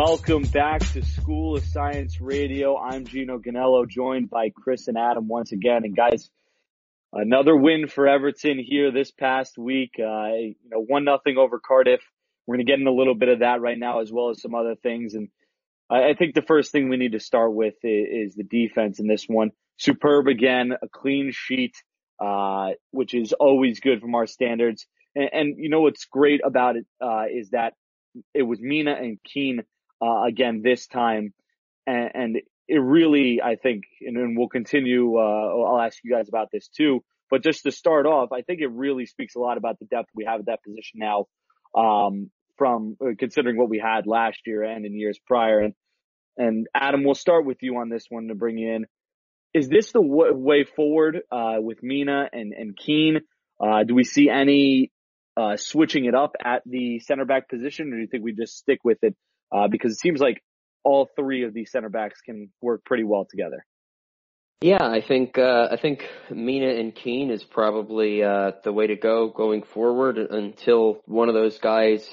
Welcome back to School of Science Radio. I'm Gino Ganello, joined by Chris and Adam once again. And guys, another win for Everton here this past week. 1-0 over Cardiff. We're going to get in a little bit of that right now, as well as some other things. And I think the first thing we need to start with is the defense in this one. Superb again, a clean sheet, which is always good from our standards. And you know what's great about it is that it was Mina and Keane again this time, and it really, I think, and we'll continue. I'll ask you guys about this too, but just to start off, I think it really speaks a lot about the depth we have at that position now, from considering what we had last year and in years prior. And Adam, we'll start with you on this one to bring you in. Is this the way forward with Mina and Keane? Do we see any switching it up at the center back position, or do you think we just stick with it? Because it seems like all three of these center backs can work pretty well together. Yeah, I think Mina and Keane is probably the way to go going forward until one of those guys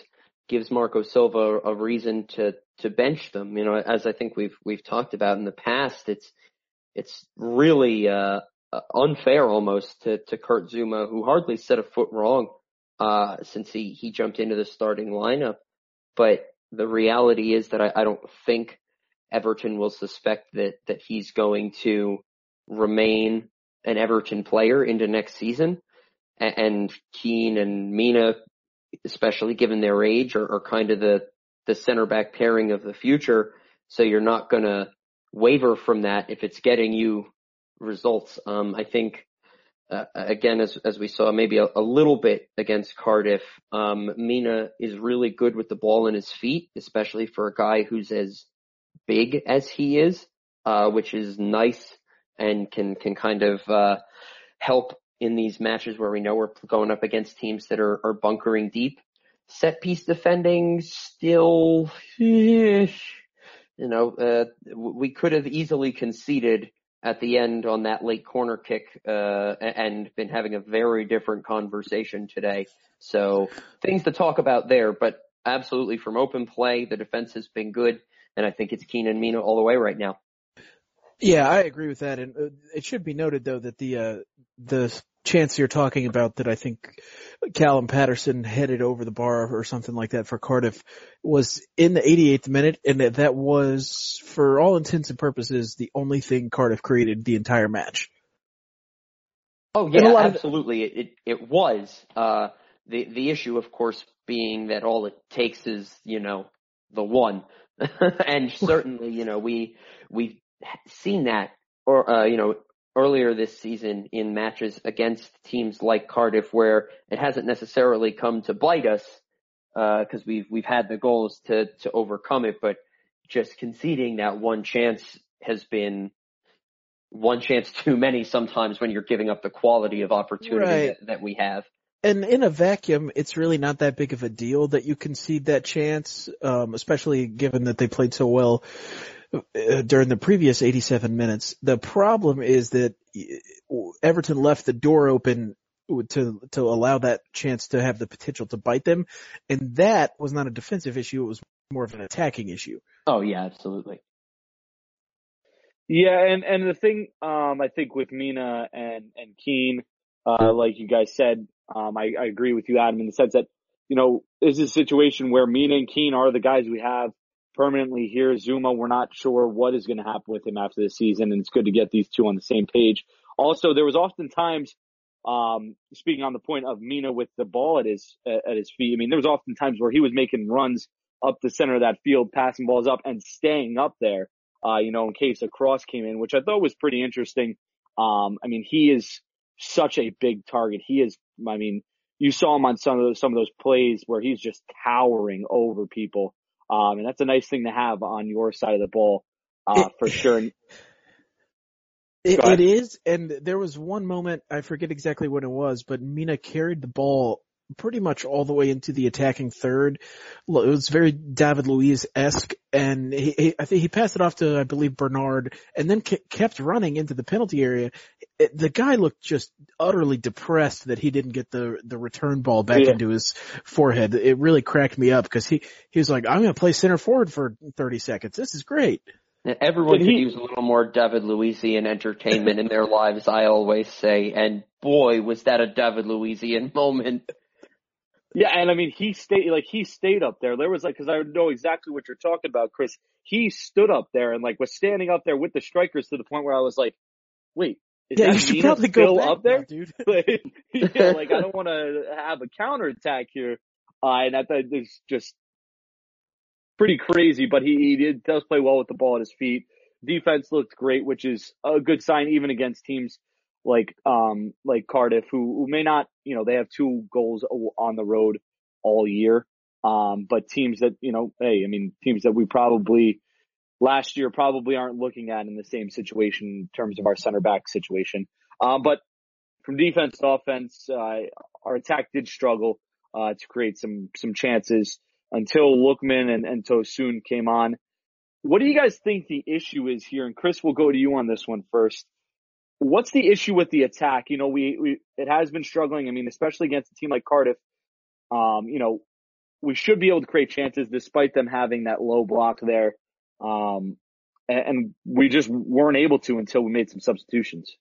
gives Marco Silva a reason to bench them. You know, as I think we've talked about in the past, it's really unfair almost to Kurt Zouma, who hardly set a foot wrong since he jumped into the starting lineup. But the reality is that I don't think Everton will suspect that he's going to remain an Everton player into next season. And Keane and Mina, especially given their age, are kind of the center back pairing of the future. So you're not going to waver from that if it's getting you results. I think, again, as we saw maybe a little bit against Cardiff, Mina is really good with the ball in his feet, especially for a guy who's as big as he is, which is nice and can kind of help in these matches where we know we're going up against teams that are bunkering deep. Set piece defending still, we could have easily conceded at the end on that late corner kick, and been having a very different conversation today. So things to talk about there, but absolutely from open play, the defense has been good. And I think it's Keane and Mina all the way right now. Yeah, I agree with that. And it should be noted, though, that the chance you're talking about that I think Callum Patterson headed over the bar or something like that for Cardiff was in the 88th minute, and that was, for all intents and purposes, the only thing Cardiff created the entire match. Oh, yeah, absolutely. It was. The issue, of course, being that all it takes is, the one. And certainly, we've seen that, or, earlier this season in matches against teams like Cardiff, where it hasn't necessarily come to bite us, cause we've had the goals to overcome it, but just conceding that one chance has been one chance too many sometimes when you're giving up the quality of opportunity that we have. And in a vacuum, it's really not that big of a deal that you concede that chance, especially given that they played so well during the previous 87 minutes. The problem is that Everton left the door open to allow that chance to have the potential to bite them, and that was not a defensive issue. It was more of an attacking issue. Oh, yeah, absolutely. Yeah, and the thing I think with Mina and Keane, like you guys said, I agree with you, Adam, in the sense that, this is a situation where Mina and Keane are the guys we have permanently here. Zouma, we're not sure what is going to happen with him after this season, and it's good to get these two on the same page. Also, there was oftentimes, speaking on the point of Mina with the ball at his feet, I mean, there was oftentimes where he was making runs up the center of that field, passing balls up and staying up there, in case a cross came in, which I thought was pretty interesting. I mean, he is such a big target. He is, I mean, you saw him on some of those plays where he's just towering over people. And that's a nice thing to have on your side of the ball, for sure. It is. And there was one moment, I forget exactly when it was, but Mina carried the ball pretty much all the way into the attacking third. It was very David Luiz-esque, and I think he passed it off to, I believe, Bernard, and then kept running into the penalty area. The guy looked just utterly depressed that he didn't get the return ball back into his forehead. It really cracked me up because he was like, I'm going to play center forward for 30 seconds. This is great. And everyone could use a little more David Luizian entertainment in their lives, I always say. And boy, was that a David Luizian moment. Yeah, and I mean, he stayed up there. There was because I know exactly what you're talking about, Chris. He stood up there and was standing up there with the strikers to the point where I was like, wait, is that Mina still up there? No, dude. I don't want to have a counterattack here. And I thought it was just pretty crazy, but he does play well with the ball at his feet. Defense looked great, which is a good sign even against teams like Cardiff, who may not, they have 2 goals on the road all year. But teams that, teams that we probably last year probably aren't looking at in the same situation in terms of our center back situation. But from defense to offense, our attack did struggle to create some chances until Lookman and Tosun came on. What do you guys think the issue is here? And Chris, we'll go to you on this one first. What's the issue with the attack? It has been struggling. I mean, especially against a team like Cardiff, we should be able to create chances despite them having that low block there. And we just weren't able to until we made some substitutions.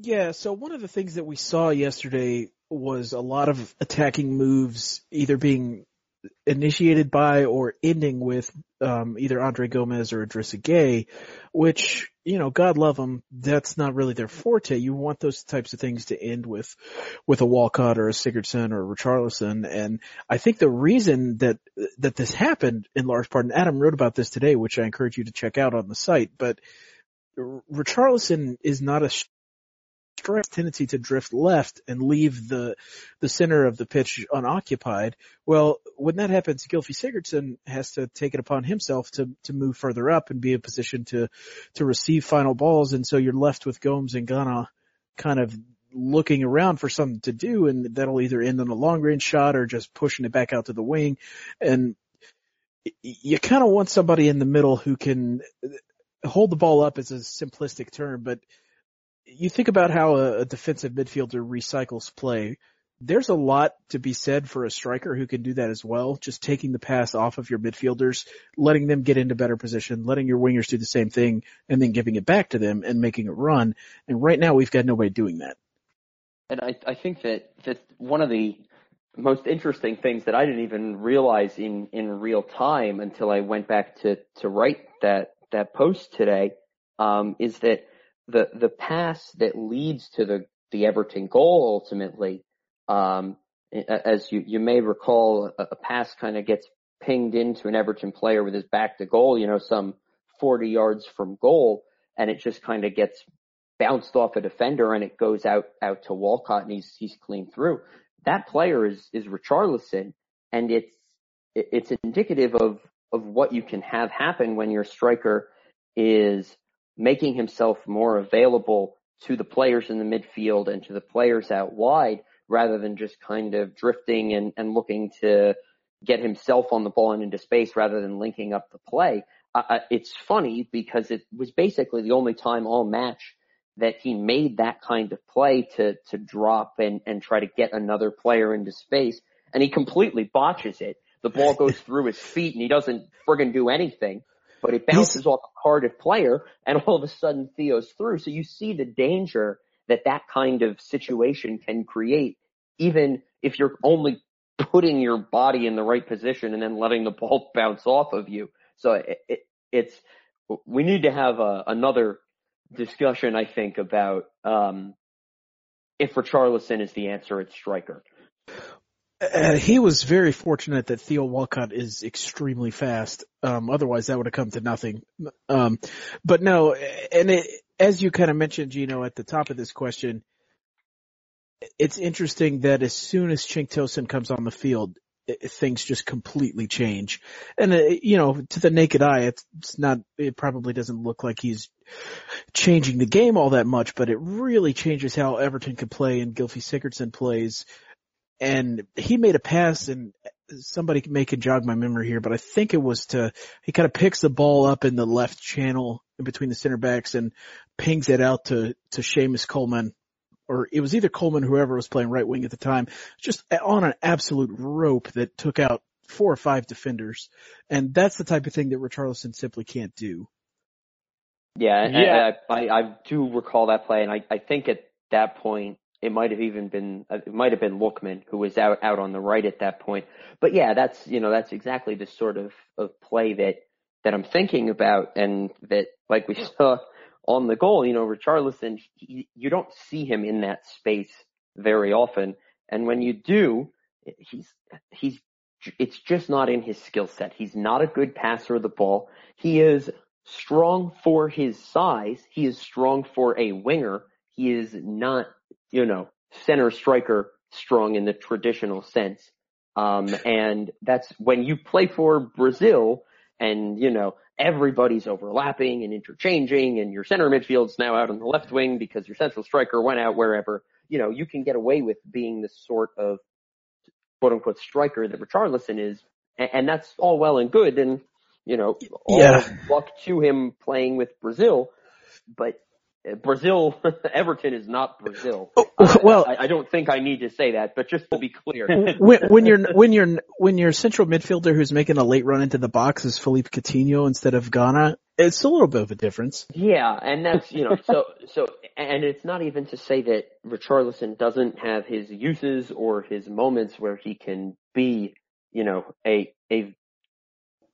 Yeah, so one of the things that we saw yesterday was a lot of attacking moves either being initiated by or ending with either André Gomes or Idrissa Gueye, which, God love them, that's not really their forte. You want those types of things to end with a Walcott or a Sigurdsson or a Richarlison. And I think the reason that this happened in large part, and Adam wrote about this today, which I encourage you to check out on the site, but Richarlison is not a tendency to drift left and leave the center of the pitch unoccupied. Well, when that happens, Gylfi Sigurdsson has to take it upon himself to move further up and be in position to receive final balls, and so you're left with Gomes and Ghana kind of looking around for something to do, and that'll either end on a long-range shot or just pushing it back out to the wing. And you kind of want somebody in the middle who can hold the ball up, is a simplistic term, but you think about how a defensive midfielder recycles play. There's a lot to be said for a striker who can do that as well, just taking the pass off of your midfielders, letting them get into better position, letting your wingers do the same thing, and then giving it back to them and making it run. And right now we've got nobody doing that. And I think that one of the most interesting things that I didn't even realize in real time until I went back to write that post today is that the pass that leads to the Everton goal ultimately, as you may recall, a pass kind of gets pinged into an Everton player with his back to goal, some 40 yards from goal, and it just kind of gets bounced off a defender and it goes out to Walcott, and he's clean through. That player is Richarlison, and it's indicative of what you can have happen when your striker is making himself more available to the players in the midfield and to the players out wide, rather than just kind of drifting and looking to get himself on the ball and into space rather than linking up the play. It's funny because it was basically the only time all match that he made that kind of play to drop and try to get another player into space, and he completely botches it. The ball goes through his feet and he doesn't friggin' do anything. But it bounces off a Cardiff player, and all of a sudden Theo's through. So you see the danger that kind of situation can create, even if you're only putting your body in the right position and then letting the ball bounce off of you. So we need to have another discussion, I think, about if Richarlison is the answer at striker. He was very fortunate that Theo Walcott is extremely fast. Otherwise, that would have come to nothing. But no, and as you kind of mentioned, Gino, at the top of this question, it's interesting that as soon as Cenk Tosun comes on the field, things just completely change. And, to the naked eye, it probably doesn't look like he's changing the game all that much, but it really changes how Everton can play and Gylfi Sigurdsson plays. and he made a pass, and somebody can jog my memory here, but I think it was he kind of picks the ball up in the left channel in between the center backs and pings it out to Seamus Coleman, or it was either Coleman, whoever was playing right wing at the time, just on an absolute rope that took out 4 or 5 defenders. And that's the type of thing that Richarlison simply can't do. Yeah. I do recall that play, and I think at that point it might have even been Lookman who was out on the right at that point. But yeah, that's exactly the sort of play that I'm thinking about, and that, like we saw on the goal, Richarlison, you don't see him in that space very often, and when you do, it's just not in his skill set. He's not a good passer of the ball. He is strong for his size. He is strong for a winger. He is not, center striker strong in the traditional sense. And that's when you play for Brazil and, everybody's overlapping and interchanging, and your center midfield's now out on the left wing because your central striker went out wherever, you can get away with being the sort of quote unquote striker that Richarlison is. And that's all well and good. And, luck to him playing with Brazil, but Brazil, Everton is not Brazil. I don't think I need to say that, but just to be clear, when your central midfielder who's making a late run into the box is Philippe Coutinho instead of Ghana, it's a little bit of a difference. Yeah, and that's and it's not even to say that Richarlison doesn't have his uses or his moments where he can be, a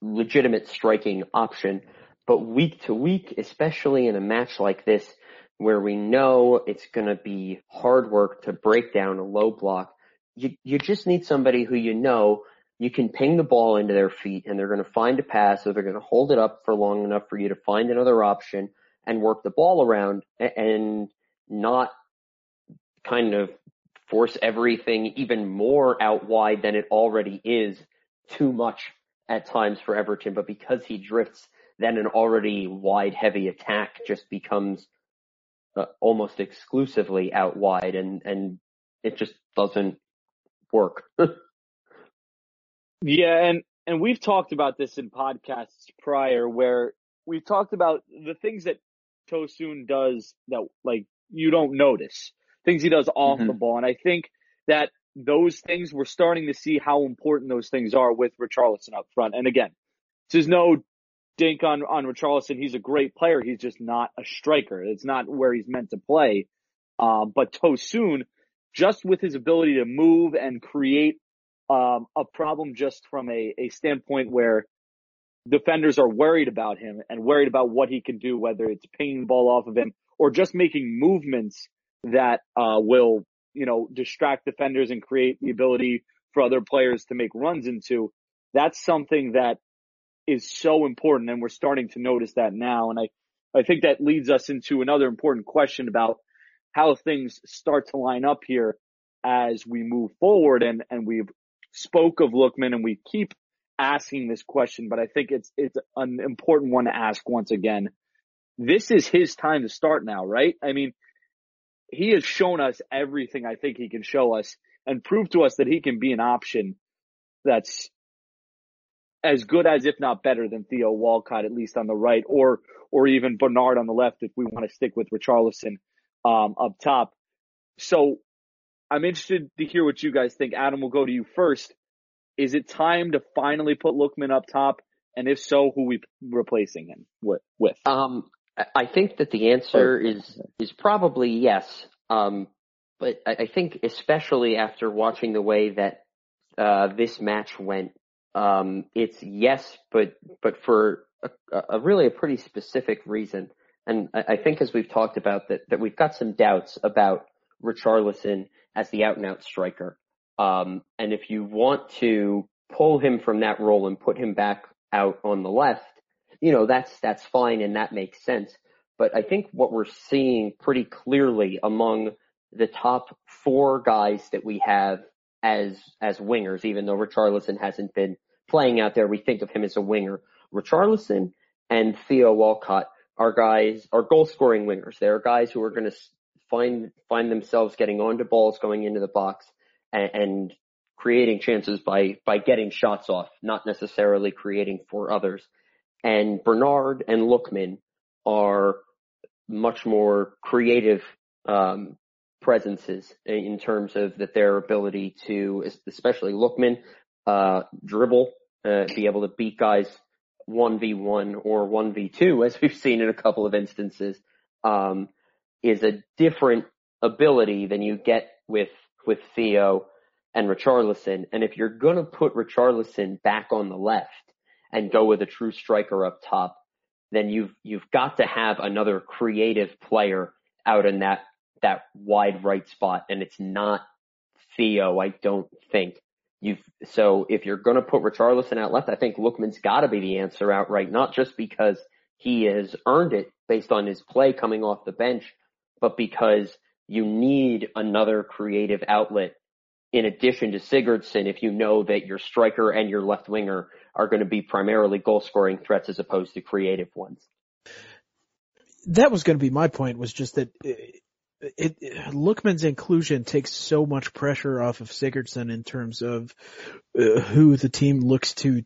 legitimate striking option, but week to week, especially in a match like this where we know it's going to be hard work to break down a low block, you just need somebody who you can ping the ball into their feet, and they're going to find a pass, or they're going to hold it up for long enough for you to find another option and work the ball around, and not kind of force everything even more out wide than it already is, too much at times for Everton. But because he drifts, then an already wide, heavy attack just becomes almost exclusively out wide, and it just doesn't work. Yeah, and we've talked about this in podcasts prior, where we've talked about the things that Tosun does that, you don't notice, things he does off the ball, and I think that those things, we're starting to see how important those things are with Richarlison up front. And again, this is no dink on Richarlison. He's a great player. He's just not a striker. It's not where he's meant to play. But Tosun, just with his ability to move and create a problem just from a standpoint where defenders are worried about him and worried about what he can do, whether it's pinging the ball off of him or just making movements that will distract defenders and create the ability for other players to make runs into. That's something that is so important, and we're starting to notice that now. And I think that leads us into another important question about how things start to line up here as we move forward. And we've spoke of Lookman, and we keep asking this question, but I think it's an important one to ask once again. This is his time to start now, right? I mean, he has shown us everything I think he can show us and prove to us that he can be an option that's as good as, if not better than, Theo Walcott, at least on the right, or even Bernard on the left if we want to stick with Richarlison up top. So I'm interested to hear what you guys think. Adam, we'll go to you first. Is it time to finally put Lookman up top? And if so, who are we replacing him with? I think that the answer is probably yes. But I think especially after watching the way that this match went, it's yes, but for a really a pretty specific reason. And I think, as we've talked about, that we've got some doubts about Richarlison as the out-and-out striker. And if you want to pull him from that role and put him back out on the left, that's fine, and that makes sense. But I think what we're seeing pretty clearly among the top 4 guys that we have as wingers, even though Richarlison hasn't been playing out there, we think of him as a winger. Richarlison and Theo Walcott are goal-scoring wingers. They are guys who are going to find themselves getting onto balls, going into the box, and creating chances by getting shots off, not necessarily creating for others. And Bernard and Lookman are much more creative presences in terms of that their ability to, especially Lookman, dribble, be able to beat guys 1v1 or 1v2, as we've seen in a couple of instances, is a different ability than you get with Theo and Richarlison. And if you're going to put Richarlison back on the left and go with a true striker up top, then you've got to have another creative player out in that wide right spot. And it's not Theo, I don't think. So if you're going to put Richarlison out left, I think Lookman's got to be the answer out right, not just because he has earned it based on his play coming off the bench, but because you need another creative outlet in addition to Sigurdsson if you know that your striker and your left winger are going to be primarily goal-scoring threats as opposed to creative ones. That was going to be my point, was just that Lookman's inclusion takes so much pressure off of Sigurdsson in terms of who the team looks to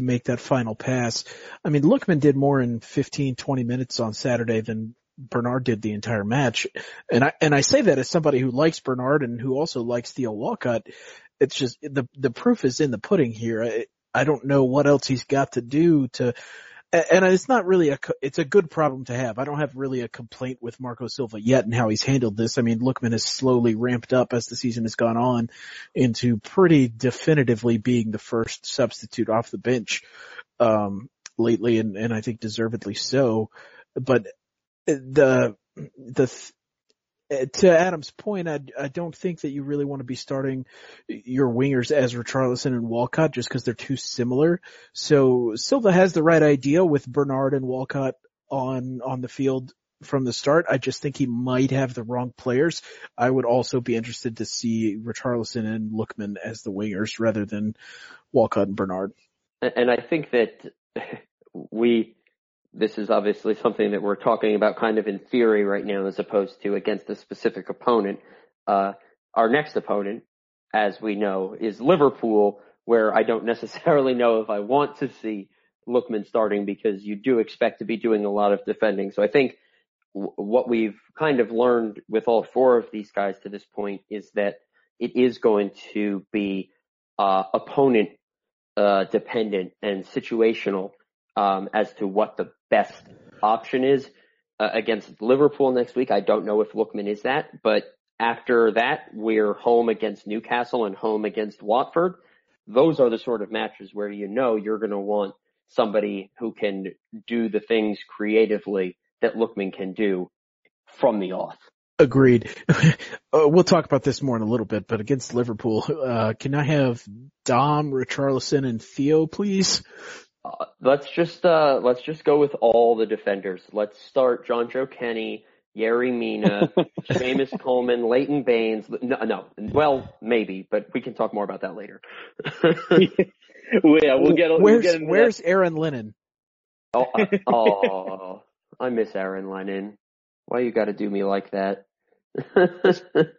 make that final pass. I mean, Lookman did more in 15, 20 minutes on Saturday than Bernard did the entire match. And I say that as somebody who likes Bernard and who also likes Theo Walcott. It's just the proof is in the pudding here. I don't know what else he's got to do to, and it's not really it's a good problem to have. I don't have really a complaint with Marco Silva yet and how he's handled this. I mean, Lookman has slowly ramped up as the season has gone on into pretty definitively being the first substitute off the bench, lately, and I think deservedly so. But to Adam's point, I don't think that you really want to be starting your wingers as Richarlison and Walcott just because they're too similar. So Silva has the right idea with Bernard and Walcott on the field from the start. I just think he might have the wrong players. I would also be interested to see Richarlison and Lookman as the wingers rather than Walcott and Bernard. And I think that this is obviously something that we're talking about kind of in theory right now as opposed to against a specific opponent. Our next opponent, as we know, is Liverpool, where I don't necessarily know if I want to see Lookman starting because you do expect to be doing a lot of defending. So I think what we've kind of learned with all four of these guys to this point is that it is going to be opponent dependent and situational as to what the best option is against Liverpool next week. I don't know if Lookman is that, but after that, we're home against Newcastle and home against Watford. Those are the sort of matches where you know you're going to want somebody who can do the things creatively that Lookman can do from the off. Agreed. We'll talk about this more in a little bit, but against Liverpool, can I have Dom, Richarlison, and Theo, please? Let's just go with all the defenders. Let's start John Joe Kenny, Yerry Mina, Seamus Coleman, Leighton Baines. No, well, maybe, but we can talk more about that later. Where's Aaron Lennon? Oh, I miss Aaron Lennon. Why you got to do me like that?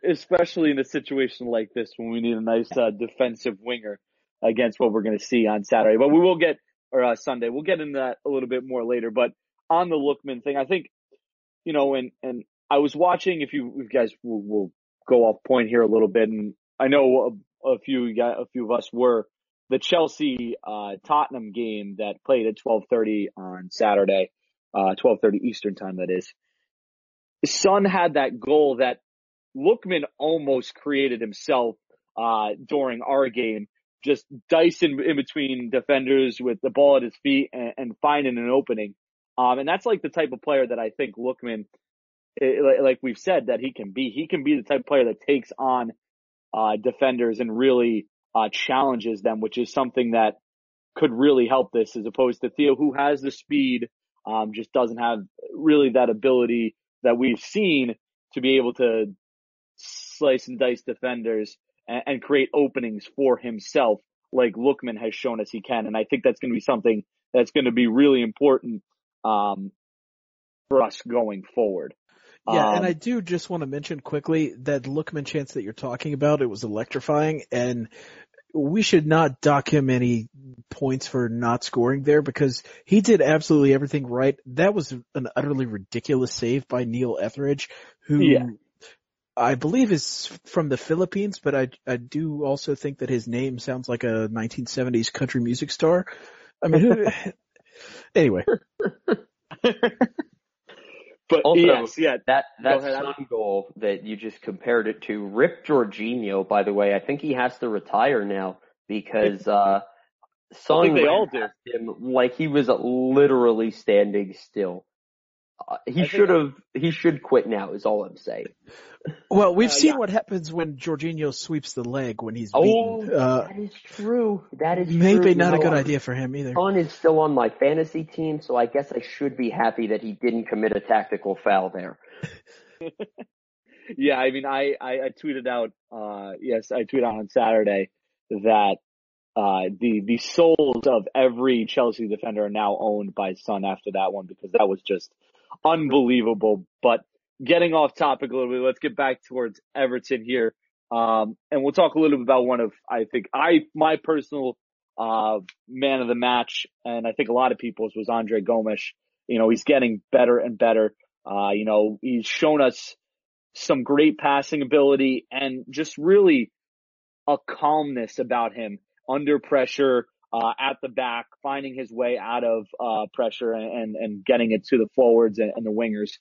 Especially in a situation like this when we need a nice defensive winger against what we're going to see on Saturday. But we will get. Or Sunday. We'll get into that a little bit more later. But on the Lookman thing, I think, you know, and I was watching, if you guys will go off point here a little bit, and I know a few of us were, the Chelsea Tottenham game that played at 12:30 on Saturday, 12:30 Eastern time, that is. Son had that goal that Lookman almost created himself during our game. Just dicing in between defenders with the ball at his feet and finding an opening. And that's like the type of player that I think Lookman, like we've said, that he can be. He can be the type of player that takes on defenders and really challenges them, which is something that could really help this, as opposed to Theo, who has the speed, just doesn't have really that ability that we've seen to be able to slice and dice defenders and create openings for himself like Lookman has shown us he can. And I think that's going to be something that's going to be really important for us going forward. Yeah, and I do just want to mention quickly that Lookman chance that you're talking about, it was electrifying, and we should not dock him any points for not scoring there because he did absolutely everything right. That was an utterly ridiculous save by Neil Etheridge, who I believe is from the Philippines, but I do also think that his name sounds like a 1970s country music star. I mean, anyway. But also, that Son goal that you just compared it to ripped Jorginho, by the way. I think he has to retire now because Son ran him like he was literally standing still. He should quit now is all I'm saying. Well, we've seen what happens when Jorginho sweeps the leg when he's beaten. That is true. Maybe not a good idea for him either. Son is still on my fantasy team, so I guess I should be happy that he didn't commit a tactical foul there. Yeah, I mean, I tweeted out, I tweeted out on Saturday that the souls of every Chelsea defender are now owned by Son after that one because that was just unbelievable. But getting off topic a little bit, let's get back towards Everton here. And we'll talk a little bit about one of, I think, my personal man of the match, and I think a lot of people's was André Gomes. You know, he's getting better and better. You know, he's shown us some great passing ability and just really a calmness about him under pressure, at the back, finding his way out of pressure and getting it to the forwards and the wingers.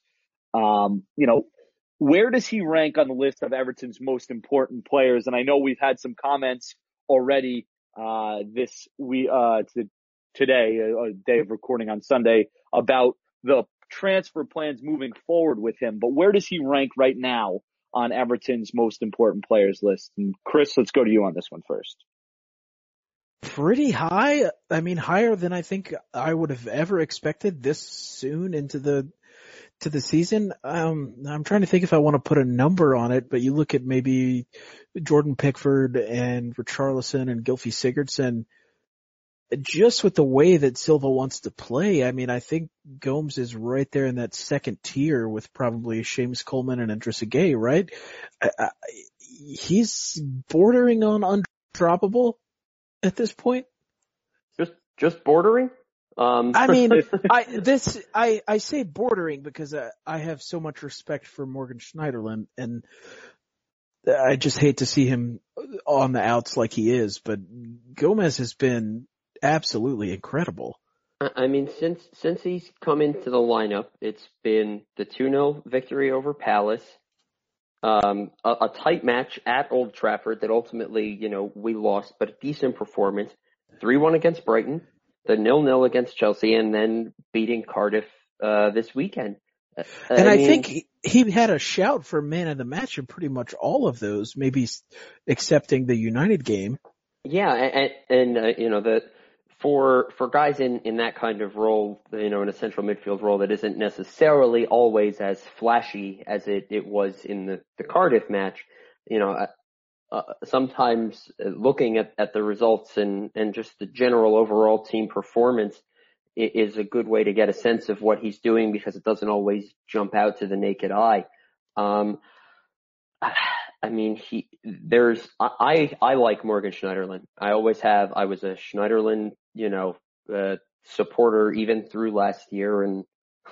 You know, where does he rank on the list of Everton's most important players? And I know we've had some comments already today, a day of recording on Sunday, about the transfer plans moving forward with him. But where does he rank right now on Everton's most important players list? And Chris, let's go to you on this one first. Pretty high. I mean, higher than I think I would have ever expected this soon into the season. I'm trying to think if I want to put a number on it, but you look at maybe Jordan Pickford and Richarlison and Gylfi Sigurdsson. Just with the way that Silva wants to play, I mean, I think Gomes is right there in that second tier with probably Seamus Coleman and Idrissa Gueye, right? He's bordering on undroppable at this point. Just bordering? I mean, I say bordering because I have so much respect for Morgan Schneiderlin, and I just hate to see him on the outs like he is, but Gomes has been absolutely incredible. I mean, since he's come into the lineup, it's been the 2-0 victory over Palace, a tight match at Old Trafford that ultimately, you know, we lost, but a decent performance. 3-1 against Brighton, the 0-0 against Chelsea, and then beating Cardiff this weekend. I think he had a shout for man of the match in pretty much all of those, maybe excepting the United game. Yeah, and you know, that for guys in that kind of role, you know, in a central midfield role that isn't necessarily always as flashy as it was in the Cardiff match, you know, sometimes looking at the results and just the general overall team performance is a good way to get a sense of what he's doing because it doesn't always jump out to the naked eye. I mean, I like Morgan Schneiderlin. I always have. I was a Schneiderlin, you know, supporter even through last year, and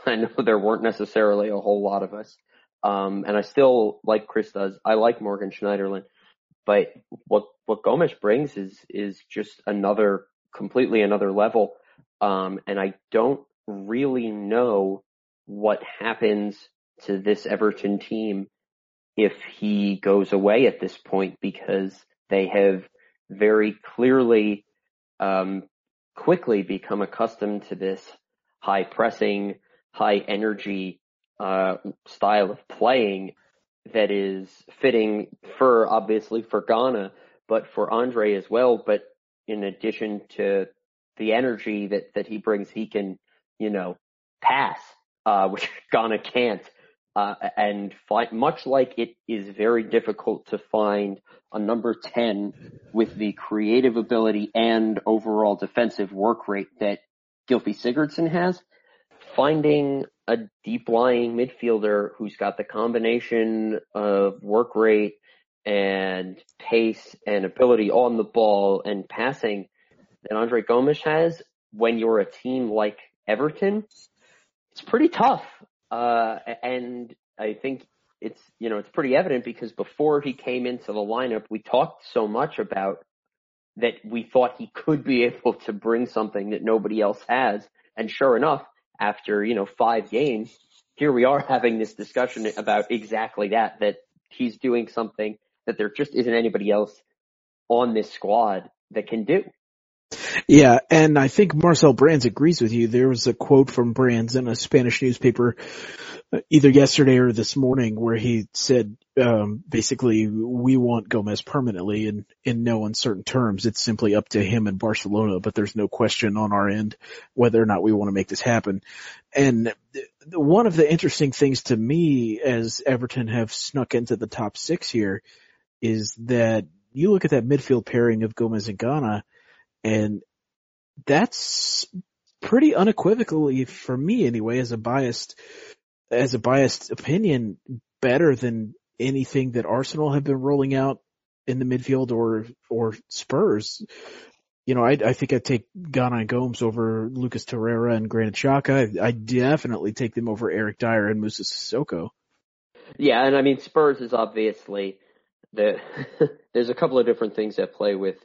I know there weren't necessarily a whole lot of us. And I still, like Chris does, I like Morgan Schneiderlin. But what Gomes brings is just completely another level. And I don't really know what happens to this Everton team if he goes away at this point, because they have very clearly quickly become accustomed to this high pressing, high energy style of playing that is fitting obviously for Ghana, but for André as well. But in addition to the energy that he brings, he can, you know, pass, which Ghana can't. And much like it is very difficult to find a number 10 with the creative ability and overall defensive work rate that Gylfi Sigurdsson has, finding a deep-lying midfielder who's got the combination of work rate and pace and ability on the ball and passing that André Gomes has, when you're a team like Everton, it's pretty tough. And I think it's, you know, it's pretty evident because before he came into the lineup, we talked so much about that we thought he could be able to bring something that nobody else has. And sure enough, after, you know, 5 games, here we are having this discussion about exactly that, that he's doing something that there just isn't anybody else on this squad that can do. Yeah, and I think Marcel Brands agrees with you. There was a quote from Brands in a Spanish newspaper either yesterday or this morning where he said, basically, we want Gomes permanently, and in no uncertain terms. It's simply up to him and Barcelona, but there's no question on our end whether or not we want to make this happen. And one of the interesting things to me, as Everton have snuck into the top 6 here, is that you look at that midfield pairing of Gomes and Ghana, and that's pretty unequivocally, for me anyway, as a biased opinion, better than anything that Arsenal have been rolling out in the midfield or Spurs. You know, I think I'd take Ghana and Gomes over Lucas Torreira and Granit Xhaka. I definitely take them over Eric Dyer and Moussa Sissoko. Yeah, and I mean, Spurs is obviously the there's a couple of different things at play with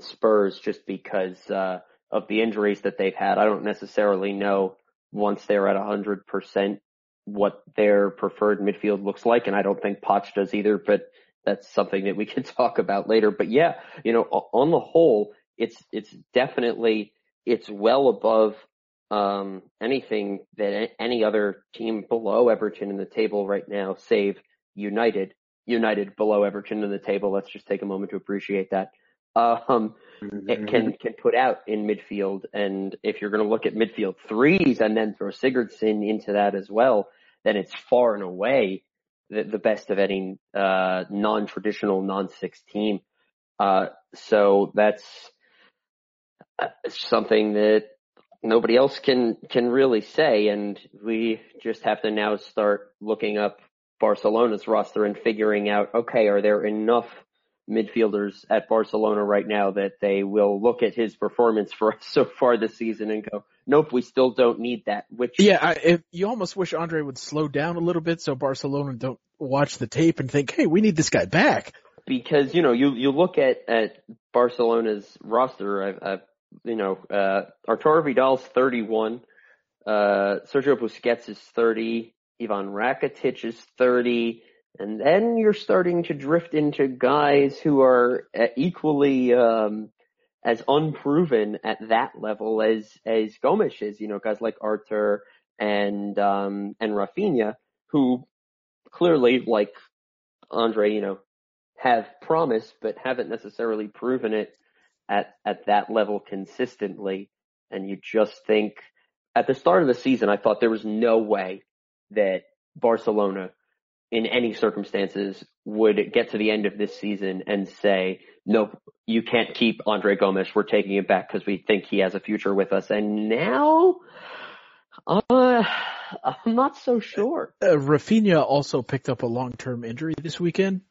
Spurs just because of the injuries that they've had. I don't necessarily know once they're at 100% what their preferred midfield looks like, and I don't think Poch does either, but that's something that we can talk about later. But yeah, you know, on the whole, it's definitely, it's well above anything that any other team below Everton in the table right now, save United. United below Everton in the table, let's just take a moment to appreciate that. It can put out in midfield. And if you're going to look at midfield threes and then throw Sigurdsson into that as well, then it's far and away the best of any non-traditional non-six team. So that's something that nobody else can really say. And we just have to now start looking up Barcelona's roster and figuring out, okay, are there enough midfielders at Barcelona right now that they will look at his performance for us so far this season and go, nope, we still don't need that. Which, yeah, you almost wish Andre would slow down a little bit so Barcelona don't watch the tape and think, hey, we need this guy back. Because, you know, you look at Barcelona's roster, Arturo Vidal's 31, Sergio Busquets is 30, Ivan Rakitic is 30, and then you're starting to drift into guys who are equally as unproven at that level as Gomes is. You know, guys like Arthur and Rafinha, who clearly, like Andre, you know, have promise but haven't necessarily proven it at that level consistently. And you just think, at the start of the season, I thought there was no way that Barcelona in any circumstances would get to the end of this season and say, nope, you can't keep Andre Gomes. We're taking him back because we think he has a future with us. And now I'm not so sure. Rafinha also picked up a long-term injury this weekend.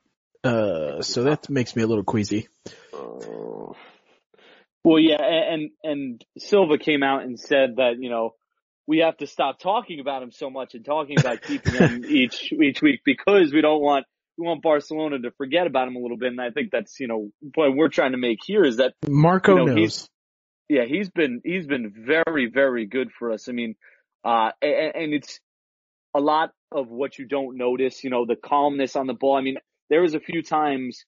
So that makes me a little queasy. Well, yeah. And Silva came out and said that, you know, we have to stop talking about him so much and talking about keeping him each week because we want Barcelona to forget about him a little bit. And I think that's, you know, what we're trying to make here is that Marco, you know, knows. He's been very, very good for us. I mean, and it's a lot of what you don't notice, you know, the calmness on the ball. I mean, there was a few times,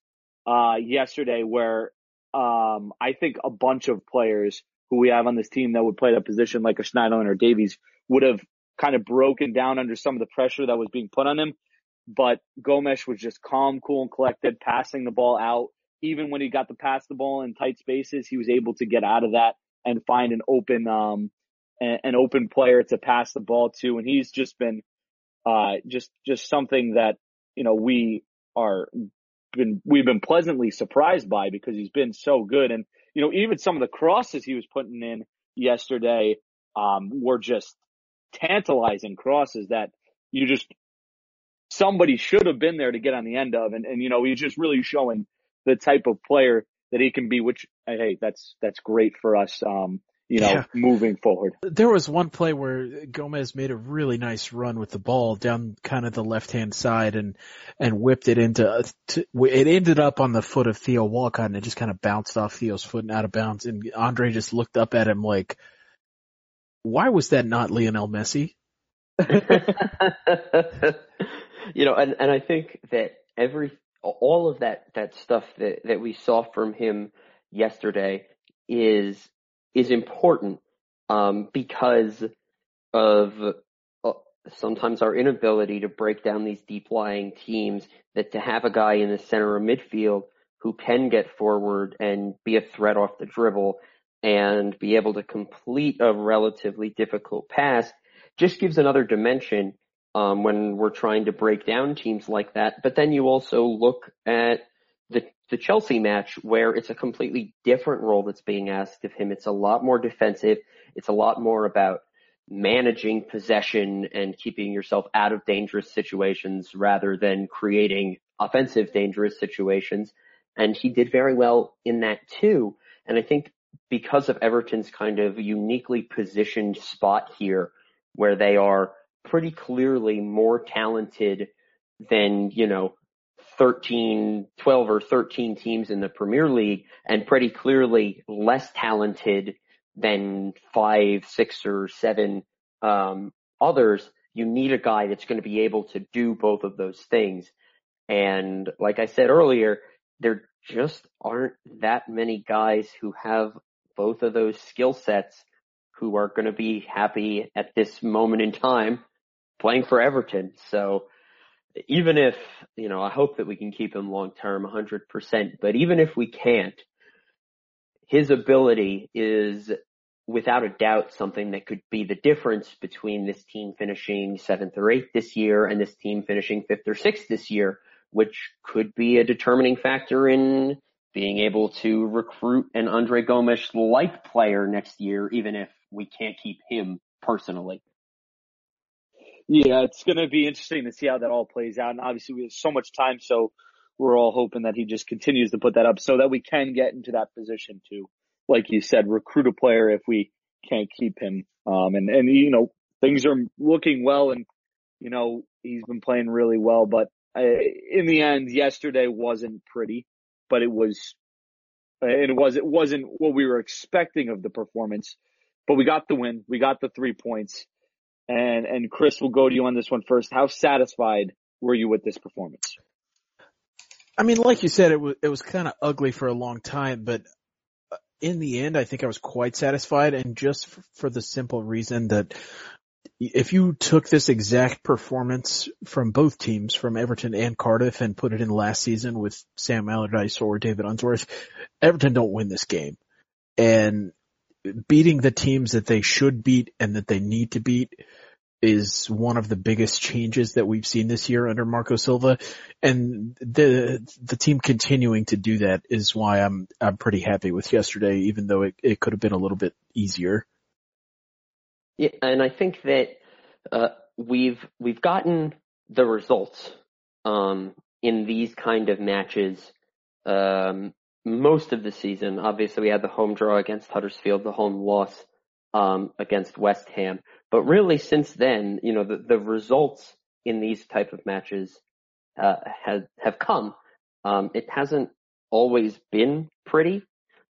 yesterday where, I think a bunch of players who we have on this team that would play that position, like a Schneiderlin or Davies, would have kind of broken down under some of the pressure that was being put on him. But Gomes was just calm, cool, and collected, passing the ball out. Even when he got to pass the ball in tight spaces, he was able to get out of that and find an open player to pass the ball to. And he's just been just something that, you know, we've been pleasantly surprised by because he's been so good. And you know, even some of the crosses he was putting in yesterday were just tantalizing crosses that you just somebody should have been there to get on the end of. And you know, he's just really showing the type of player that he can be, which, hey, that's great for us, you know, moving forward. There was one play where Gomes made a really nice run with the ball down kind of the left-hand side and whipped it into it ended up on the foot of Theo Walcott, and it just kind of bounced off Theo's foot and out of bounds. And Andre just looked up at him like, why was that not Lionel Messi? You know, and I think that all of that stuff that we saw from him yesterday is important, because of sometimes our inability to break down these deep-lying teams, that to have a guy in the center of midfield who can get forward and be a threat off the dribble and be able to complete a relatively difficult pass just gives another dimension when we're trying to break down teams like that. But then you also look at the Chelsea match, where it's a completely different role that's being asked of him. It's a lot more defensive. It's a lot more about managing possession and keeping yourself out of dangerous situations rather than creating offensive dangerous situations. And he did very well in that too. And I think because of Everton's kind of uniquely positioned spot here, where they are pretty clearly more talented than, you know, 12 or 13 teams in the Premier League, and pretty clearly less talented than 5, 6, or 7 others, you need a guy that's going to be able to do both of those things. And like I said earlier, there just aren't that many guys who have both of those skill sets who are going to be happy at this moment in time playing for Everton. So even if, you know, I hope that we can keep him long term 100%, but even if we can't, his ability is without a doubt something that could be the difference between this team finishing 7th or 8th this year and this team finishing 5th or 6th this year, which could be a determining factor in being able to recruit an André Gomes-like player next year, even if we can't keep him personally. Yeah, it's going to be interesting to see how that all plays out. And obviously we have so much time, so we're all hoping that he just continues to put that up so that we can get into that position to, like you said, recruit a player if we can't keep him. And you know, things are looking well, and, you know, he's been playing really well. But in the end, yesterday wasn't pretty, but it wasn't what we were expecting of the performance. But we got the win. We got the 3 points. And Chris, we'll go to you on this one first. How satisfied were you with this performance? I mean, like you said, it was kind of ugly for a long time, but in the end, I think I was quite satisfied, and just for the simple reason that if you took this exact performance from both teams, from Everton and Cardiff, and put it in last season with Sam Allardyce or David Unsworth, Everton don't win this game. And beating the teams that they should beat and that they need to beat is one of the biggest changes that we've seen this year under Marco Silva, and the team continuing to do that is why I'm pretty happy with yesterday, even though it could have been a little bit easier. Yeah, and I think that we've gotten the results in these kind of matches most of the season. Obviously, we had the home draw against Huddersfield, the home loss against West Ham. But really, since then, you know, the results in these type of matches have come. It hasn't always been pretty.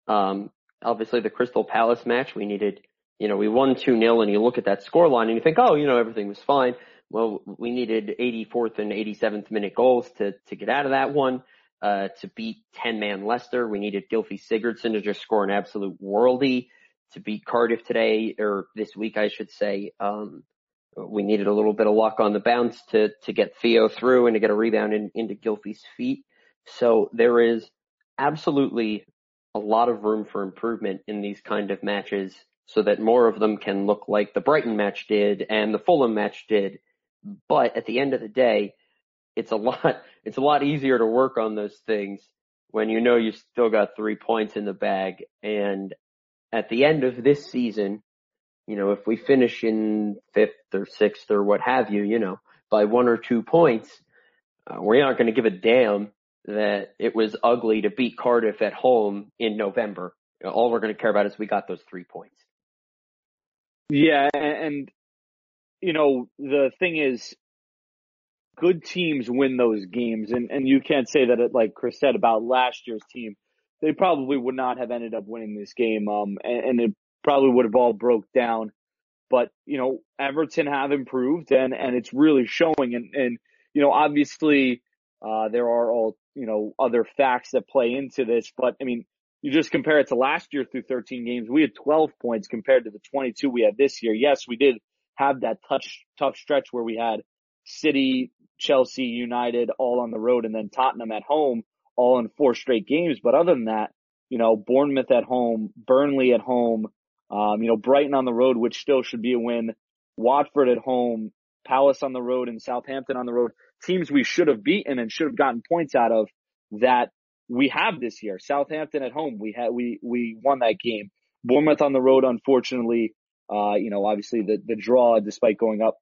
Obviously, the Crystal Palace match, we needed, you know, we won 2-0, and you look at that scoreline and you think, oh, you know, everything was fine. Well, we needed 84th and 87th minute goals to get out of that one. To beat 10-man Leicester, we needed Gylfi Sigurdsson to just score an absolute worldie. To beat Cardiff today, or this week, I should say, we needed a little bit of luck on the bounce to get Theo through and to get a rebound into Gylfi's feet. So there is absolutely a lot of room for improvement in these kind of matches, so that more of them can look like the Brighton match did and the Fulham match did. But at the end of the day, it's a lot easier to work on those things when you know you still got 3 points in the bag. And at the end of this season, you know, if we finish in fifth or sixth or what have you, you know, by 1 or 2 points, we aren't going to give a damn that it was ugly to beat Cardiff at home in November. All we're going to care about is we got those 3 points. Yeah, and, you know, the thing is, good teams win those games, and you can't say that, it, like Chris said, about last year's team. They probably would not have ended up winning this game, and it probably would have all broke down. But, you know, Everton have improved, and it's really showing. And you know, obviously there are all, you know, other facts that play into this. But, I mean, you just compare it to last year through 13 games. We had 12 points compared to the 22 we had this year. Yes, we did have that tough stretch where we had City, Chelsea, United all on the road, and then Tottenham at home, all in 4 straight games. But other than that, you know, Bournemouth at home, Burnley at home, you know, Brighton on the road, which still should be a win, Watford at home, Palace on the road, and Southampton on the road. Teams we should have beaten and should have gotten points out of that we have this year. Southampton at home, we won that game. Bournemouth on the road, unfortunately, you know, obviously the draw despite going up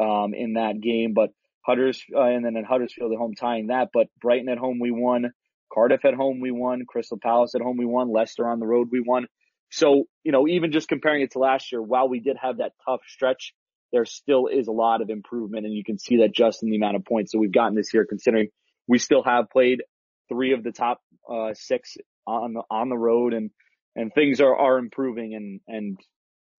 in that game, but and then in Huddersfield at home tying that, but Brighton at home we won, Cardiff at home we won, Crystal Palace at home we won, Leicester on the road we won. So, you know, even just comparing it to last year, while we did have that tough stretch, there still is a lot of improvement, and you can see that just in the amount of points that we've gotten this year, considering we still have played 3 of the top 6 on the road, and things are improving, and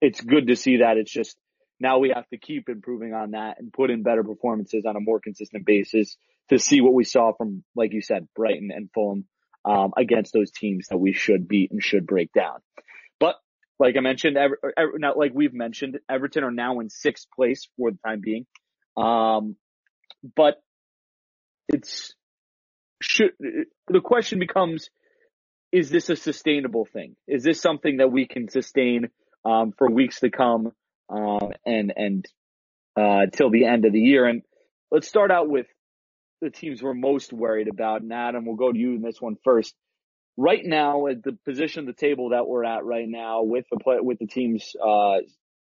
it's good to see that. It's just, now we have to keep improving on that and put in better performances on a more consistent basis to see what we saw from, like you said, Brighton and Fulham, against those teams that we should beat and should break down. But like I mentioned, Everton are now in 6th place for the time being. But the question becomes, is this a sustainable thing? Is this something that we can sustain, for weeks to come? And till the end of the year. And let's start out with the teams we're most worried about. And Adam, we'll go to you in this one first. Right now, at the position of the table that we're at right now, with the teams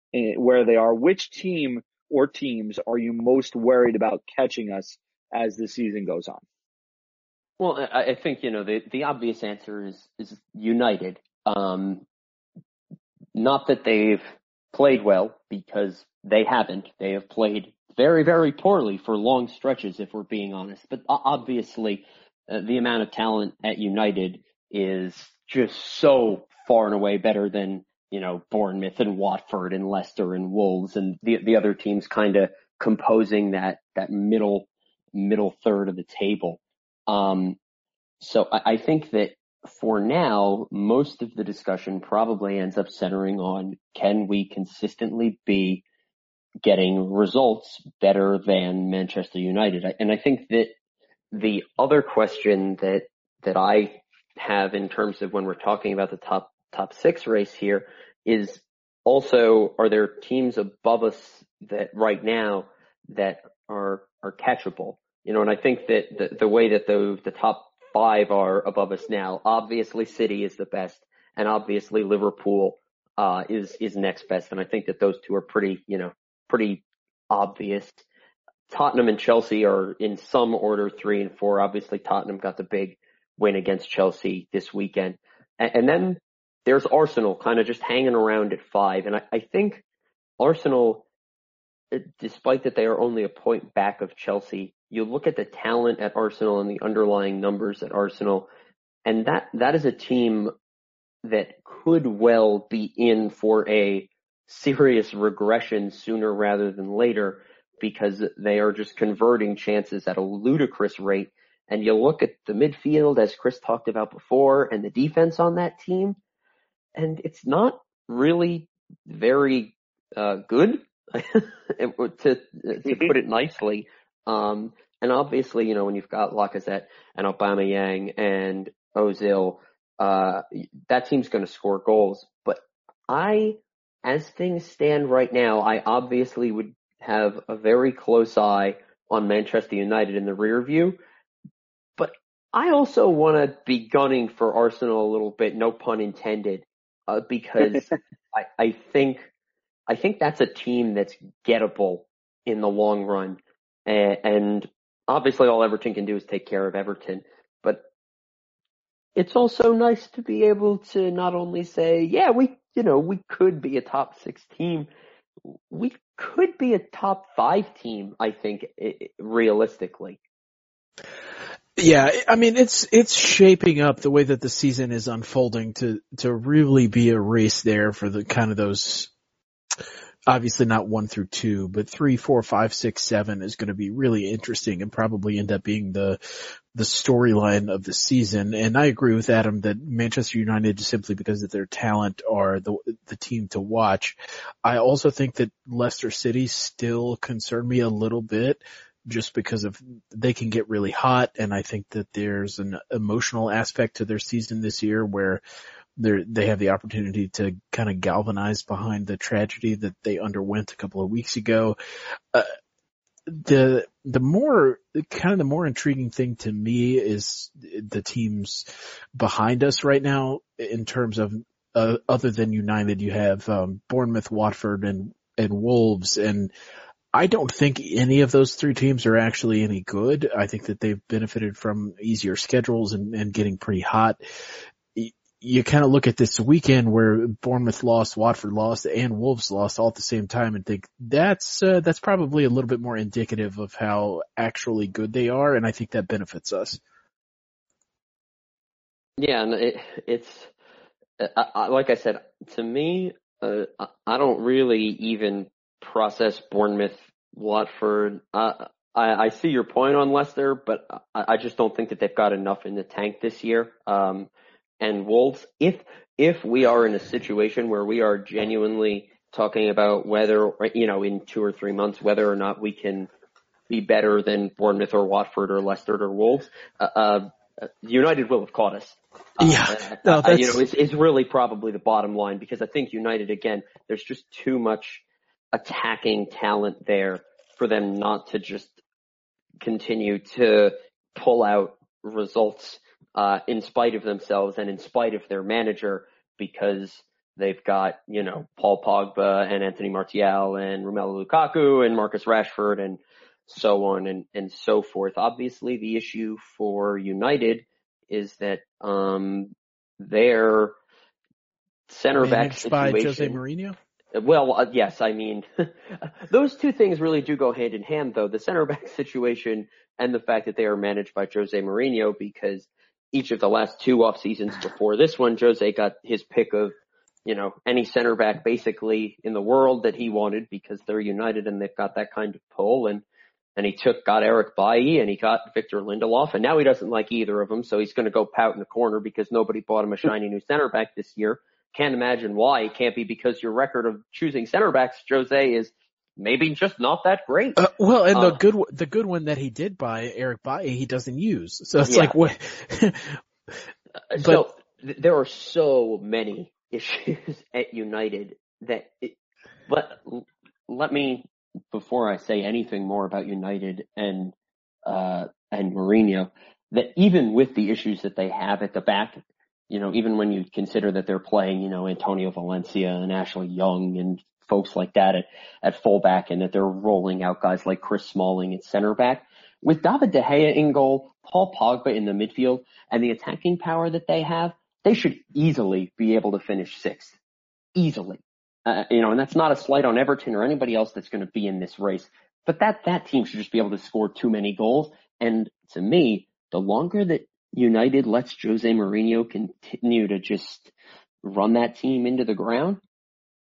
where they are, which team or teams are you most worried about catching us as the season goes on? Well, I think, you know, the obvious answer is United. Not that they've played well, because they haven't. They have played very, very poorly for long stretches, if we're being honest. But obviously, the amount of talent at United is just so far and away better than, you know, Bournemouth and Watford and Leicester and Wolves and the other teams kind of composing that middle third of the table. So I think that for now, most of the discussion probably ends up centering on, can we consistently be getting results better than Manchester United? And I think that the other question that I have in terms of when we're talking about the top 6 race here is also, are there teams above us that right now that are catchable? You know, and I think that the way that the top 5 are above us now. Obviously, City is the best, and obviously Liverpool is next best. And I think that those two are pretty obvious. Tottenham and Chelsea are in some order 3 and 4. Obviously, Tottenham got the big win against Chelsea this weekend, and then there's Arsenal, kind of just hanging around at 5. And I think Arsenal, despite that they are only a point back of Chelsea, you look at the talent at Arsenal and the underlying numbers at Arsenal, and that is a team that could well be in for a serious regression sooner rather than later, because they are just converting chances at a ludicrous rate. And you look at the midfield, as Chris talked about before, and the defense on that team, and it's not really very good, to put it nicely. And obviously, you know, when you've got Lacazette and Aubameyang and Ozil, that team's going to score goals. But as things stand right now, I obviously would have a very close eye on Manchester United in the rear view. But I also want to be gunning for Arsenal a little bit, no pun intended, because I think I think that's a team that's gettable in the long run. And obviously all Everton can do is take care of Everton. But it's also nice to be able to not only say, yeah, we could be a top six team. We could be a top five team, I think, realistically. Yeah, I mean, it's shaping up the way that the season is unfolding to really be a race there for the kind of those, obviously not 1 through 2, but 3, 4, 5, 6, 7 is going to be really interesting and probably end up being the storyline of the season. And I agree with Adam that Manchester United, simply because of their talent, are the team to watch. I also think that Leicester City still concern me a little bit, just because of they can get really hot, and I think that there's an emotional aspect to their season this year where they have the opportunity to kind of galvanize behind the tragedy that they underwent a couple of weeks ago. The more intriguing thing to me is the teams behind us right now in terms of other than United. You have Bournemouth, Watford, and Wolves, and I don't think any of those three teams are actually any good. I think that they've benefited from easier schedules and getting pretty hot. You kind of look at this weekend where Bournemouth lost, Watford lost, and Wolves lost all at the same time and think that's probably a little bit more indicative of how actually good they are, and I think that benefits us. Yeah, and it's like I said, to me, I don't really even process Bournemouth, Watford. I see your point on Leicester, but I just don't think that they've got enough in the tank this year. And Wolves, if we are in a situation where we are genuinely talking about whether, in 2 or 3 months, whether or not we can be better than Bournemouth or Watford or Leicester or Wolves, United will have caught us. It's really probably the bottom line, because I think United, again, there's just too much attacking talent there for them not to just continue to pull out results in spite of themselves and in spite of their manager, because they've got, Paul Pogba and Anthony Martial and Romelu Lukaku and Marcus Rashford and so on and so forth. Obviously, the issue for United is that their center back situation, by Jose Mourinho? Well, yes, I mean, those two things really do go hand in hand, though, the center back situation and the fact that they are managed by Jose Mourinho, because each of the last 2 off seasons before this one, Jose got his pick of, any center back basically in the world that he wanted, because they're United and they've got that kind of pull. And he got Eric Bailly and he got Victor Lindelof, and now he doesn't like either of them. So he's going to go pout in the corner because nobody bought him a shiny new center back this year. Can't imagine why. It can't be because your record of choosing center backs, Jose, is maybe just not that great. The good one that he did buy, Eric Bailly, he doesn't use. So it's like what? So there are so many issues at United that. Let me, before I say anything more about United and Mourinho, that even with the issues that they have at the back, even when you consider that they're playing, Antonio Valencia and Ashley Young and folks like that at fullback, and that they're rolling out guys like Chris Smalling at center back, with David De Gea in goal, Paul Pogba in the midfield, and the attacking power that they have, they should easily be able to finish 6th. Easily. And that's not a slight on Everton or anybody else that's going to be in this race, but that team should just be able to score too many goals. And to me, the longer that United lets Jose Mourinho continue to just run that team into the ground,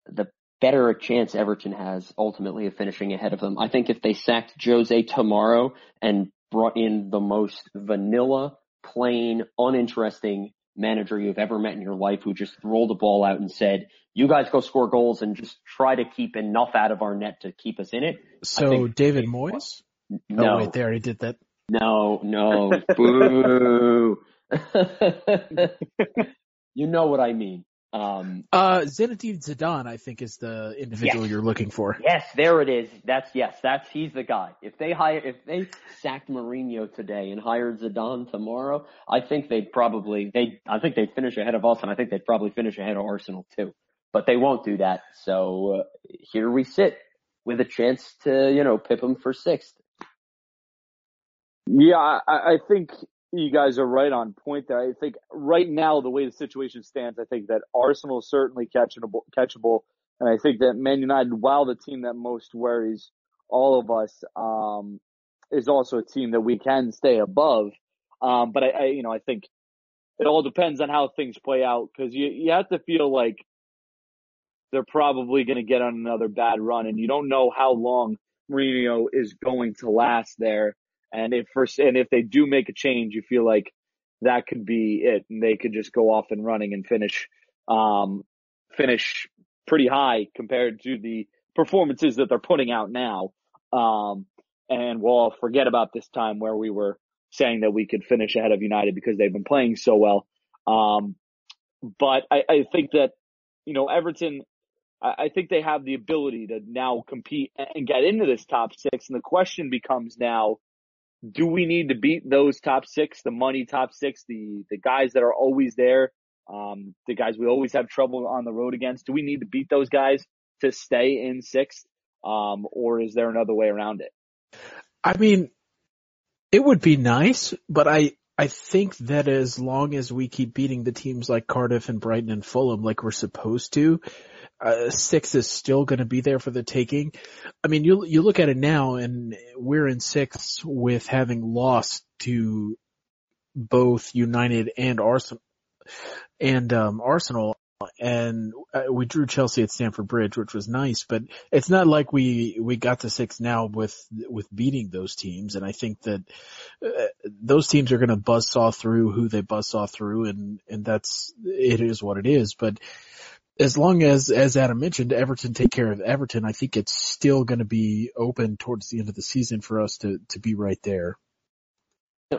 the better a chance Everton has ultimately of finishing ahead of them. I think if they sacked Jose tomorrow and brought in the most vanilla, plain, uninteresting manager you've ever met in your life, who just rolled the ball out and said, you guys go score goals and just try to keep enough out of our net to keep us in it. So David Moyes? No. Oh, wait, they already did that. No, boo. You know what I mean. Zinedine Zidane, I think, is the individual you're looking for. Yes, there it is. He's the guy. If they sacked Mourinho today and hired Zidane tomorrow, I think they'd finish ahead of us, and I think they'd probably finish ahead of Arsenal too. But they won't do that. So here we sit with a chance to, you know, pip them for sixth. Yeah, I think you guys are right on point there. I think right now, the way the situation stands, I think that Arsenal is certainly catchable. And I think that Man United, while the team that most worries all of us, is also a team that we can stay above. But I think it all depends on how things play out, because you have to feel like they're probably going to get on another bad run, and you don't know how long Mourinho is going to last there. And if they do make a change, you feel like that could be it, and they could just go off and running and finish pretty high compared to the performances that they're putting out now. And we'll all forget about this time where we were saying that we could finish ahead of United because they've been playing so well. But I think that, you know, Everton, I think they have the ability to now compete and get into this top six. And the question becomes now, do we need to beat those top six, the money top six, the guys that are always there, the guys we always have trouble on the road against? Do we need to beat those guys to stay in sixth? Or is there another way around it? I mean, it would be nice, but I think that as long as we keep beating the teams like Cardiff and Brighton and Fulham like we're supposed to, six is still going to be there for the taking. I mean, you look at it now, and we're in sixth with having lost to both United and Arsenal. And we drew Chelsea at Stamford Bridge, which was nice, but it's not like we got to six now with beating those teams. And I think that those teams are going to buzzsaw through who they buzzsaw through, and it is what it is. But as long as Adam mentioned, Everton take care of Everton, I think it's still going to be open towards the end of the season for us to be right there.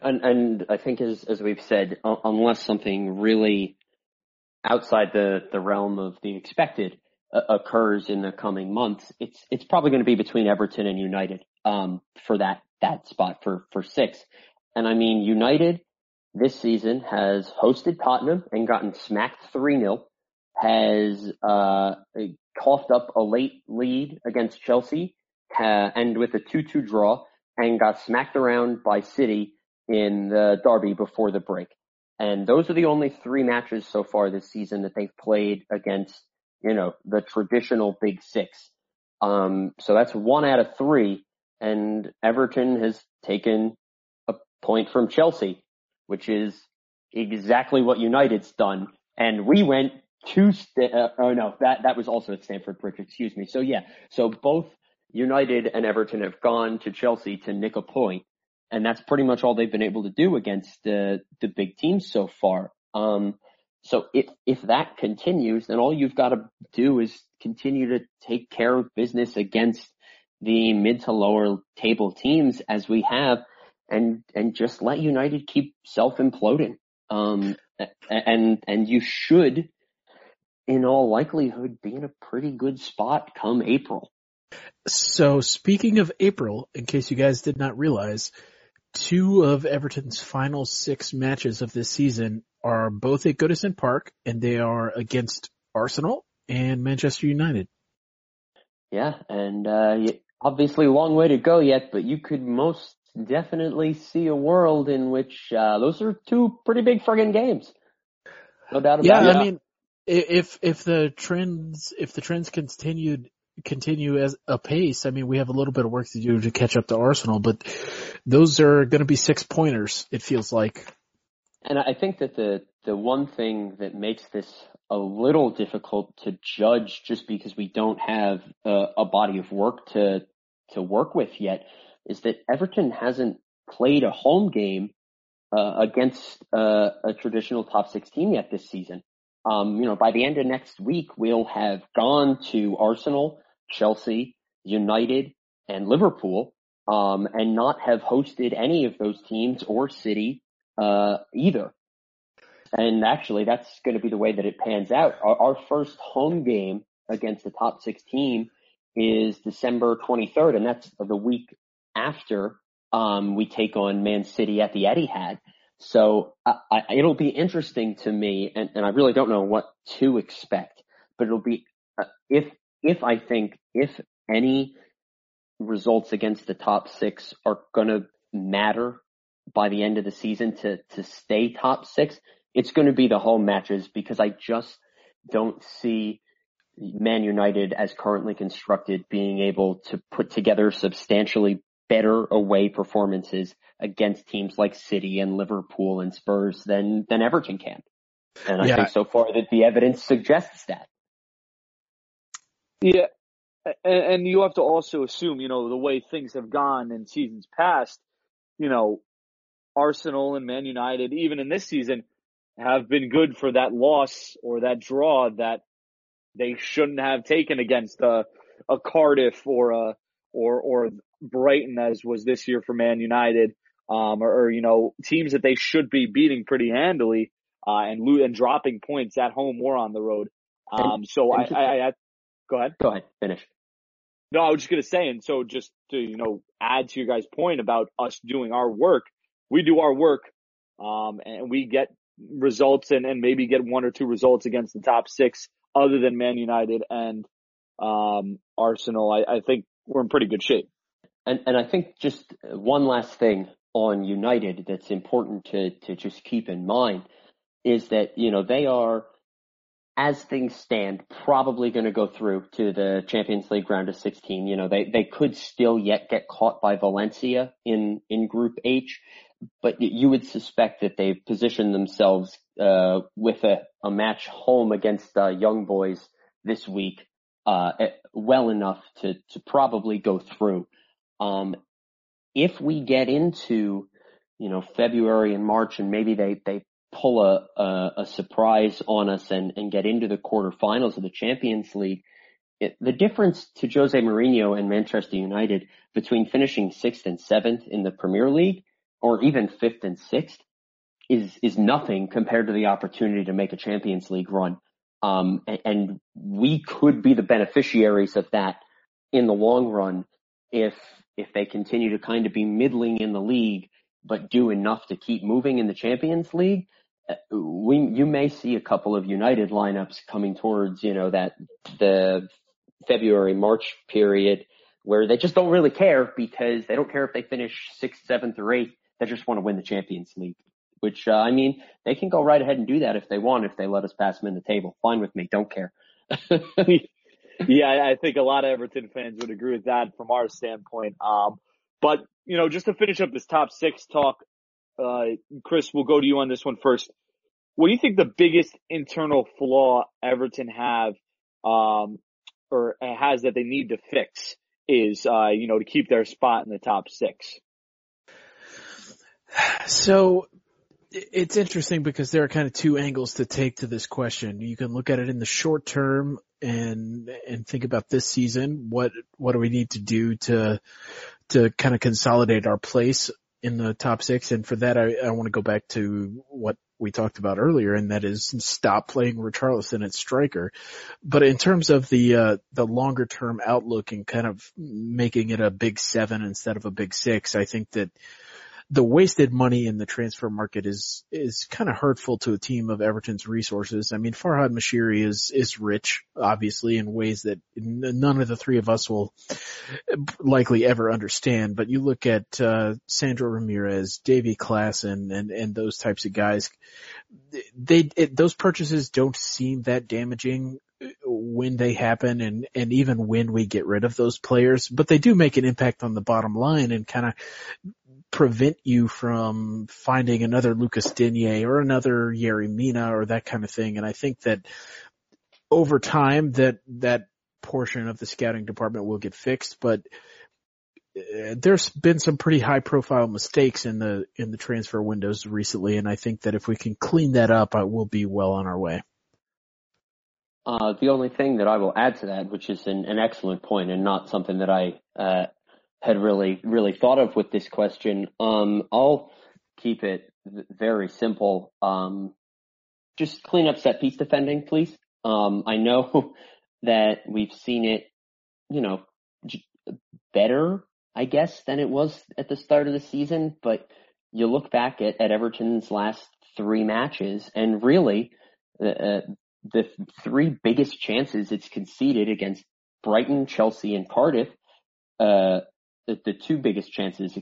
And I think as we've said, unless something really outside the realm of the expected occurs in the coming months, it's probably going to be between Everton and United for that spot for six. And I mean, United this season has hosted Tottenham and gotten smacked 3-0, has coughed up a late lead against Chelsea and with a 2-2 draw, and got smacked around by City in the derby before the break. And those are the only three matches so far this season that they've played against, you know, the traditional Big Six. So that's 1 out of 3. And Everton has taken a point from Chelsea, which is exactly what United's done. And we went that was also at Stamford Bridge, excuse me. So yeah, so both United and Everton have gone to Chelsea to nick a point. And that's pretty much all they've been able to do against the big teams so far. So if that continues, then all you've got to do is continue to take care of business against the mid to lower table teams as we have, and just let United keep self imploding. And you should, in all likelihood, be in a pretty good spot come April. So speaking of April, in case you guys did not realize, 2 of Everton's final 6 matches of this season are both at Goodison Park, and they are against Arsenal and Manchester United. Yeah, and obviously a long way to go yet, but you could most definitely see a world in which those are 2 pretty big friggin' games. No doubt about it. Yeah, I mean, if the trends continue as a pace, I mean, we have a little bit of work to do to catch up to Arsenal, but those are going to be 6-pointers, it feels like. And I think that the one thing that makes this a little difficult to judge, just because we don't have a body of work to work with yet, is that Everton hasn't played a home game against a traditional top 6 team yet this season. You know, by the end of next week, we'll have gone to Arsenal, Chelsea, United, and Liverpool, and not have hosted any of those teams or City, either. And actually, that's going to be the way that it pans out. Our first home game against the top 6 team is December 23rd, and that's the week after, we take on Man City at the Etihad. So it'll be interesting to me, and I really don't know what to expect. but it'll be if any results against the top six are going to matter by the end of the season to stay top six, it's going to be the home matches, because I just don't see Man United as currently constructed being able to put together substantially better away performances against teams like City and Liverpool and Spurs than Everton can. And I think so far that the evidence suggests that. Yeah. And you have to also assume, you know, the way things have gone in seasons past, you know, Arsenal and Man United, even in this season, have been good for that loss or that draw that they shouldn't have taken against a Cardiff or Brighton, as was this year for Man United, you know, teams that they should be beating pretty handily, and dropping points at home or on the road. Go ahead. Go ahead. Finish. No, I was just going to say, and so just to, you know, add to your guys' point about us doing our work, we do our work, and we get results and maybe get one or two results against the top six other than Man United and Arsenal. I think we're in pretty good shape. And I think just one last thing on United that's important to just keep in mind is that, you know, they are, as things stand, probably going to go through to the Champions League round of 16. You know, they could still yet get caught by Valencia in Group H, but you would suspect that they've positioned themselves with a match home against Young Boys this week well enough to probably go through. If we get into, you know, February and March, and maybe they pull a surprise on us and get into the quarterfinals of the Champions League, the difference to Jose Mourinho and Manchester United between finishing 6th and 7th in the Premier League, or even 5th and 6th, is nothing compared to the opportunity to make a Champions League run. And we could be the beneficiaries of that in the long run if they continue to kind of be middling in the league but do enough to keep moving in the Champions League. You may see a couple of United lineups coming towards, you know, that the February-March period where they just don't really care, because they don't care if they finish 6th, 7th, or 8th. They just want to win the Champions League, which, I mean, they can go right ahead and do that if they want, if they let us pass them in the table. Fine with me. Don't care. Yeah, I think a lot of Everton fans would agree with that from our standpoint. But, you know, just to finish up this top six talk, Chris, we'll go to you on this one first. What do you think the biggest internal flaw Everton have, or has that they need to fix is, you know, to keep their spot in the top six? So it's interesting because there are kind of two angles to take to this question. You can look at it in the short term and think about this season. What do we need to do to kind of consolidate our place in the top six? And for that, I want to go back to what we talked about earlier, and that is stop playing Richarlison at striker. But in terms of the longer term outlook and kind of making it a big seven instead of a big six, I think that the wasted money in the transfer market is kind of hurtful to a team of Everton's resources. I mean, Farhad Moshiri is rich, obviously, in ways that none of the three of us will likely ever understand. But you look at Sandro Ramirez, Davy Klaassen, and those types of guys. Those purchases don't seem that damaging when they happen and even when we get rid of those players, but they do make an impact on the bottom line and kind of prevent you from finding another Lucas Digne or another Yerry Mina or that kind of thing. And I think that over time that portion of the scouting department will get fixed, but there's been some pretty high profile mistakes in the transfer windows recently. And I think that if we can clean that up, we'll be well on our way. The only thing that I will add to that, which is an excellent point and not something that I had really thought of with this question, I'll keep it very simple. Just clean up set piece defending, please. I know that we've seen it, you know, better, I guess, than it was at the start of the season, but you look back at Everton's last three matches and really the three biggest chances it's conceded against Brighton, Chelsea, and Cardiff, the two biggest chances,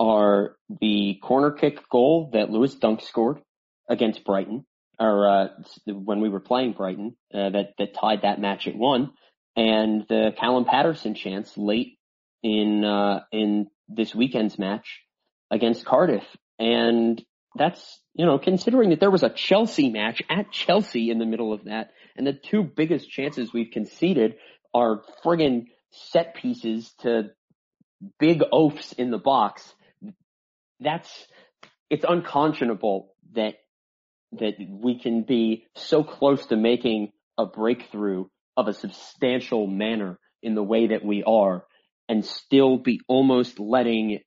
are the corner kick goal that Lewis Dunk scored against Brighton, or when we were playing Brighton, that tied that match at 1, and the Callum Patterson chance late in this weekend's match against Cardiff. And that's, you know, considering that there was a Chelsea match at Chelsea in the middle of that, and the two biggest chances we've conceded are friggin' set pieces to big oafs in the box. It's unconscionable that we can be so close to making a breakthrough of a substantial manner in the way that we are, and still be almost letting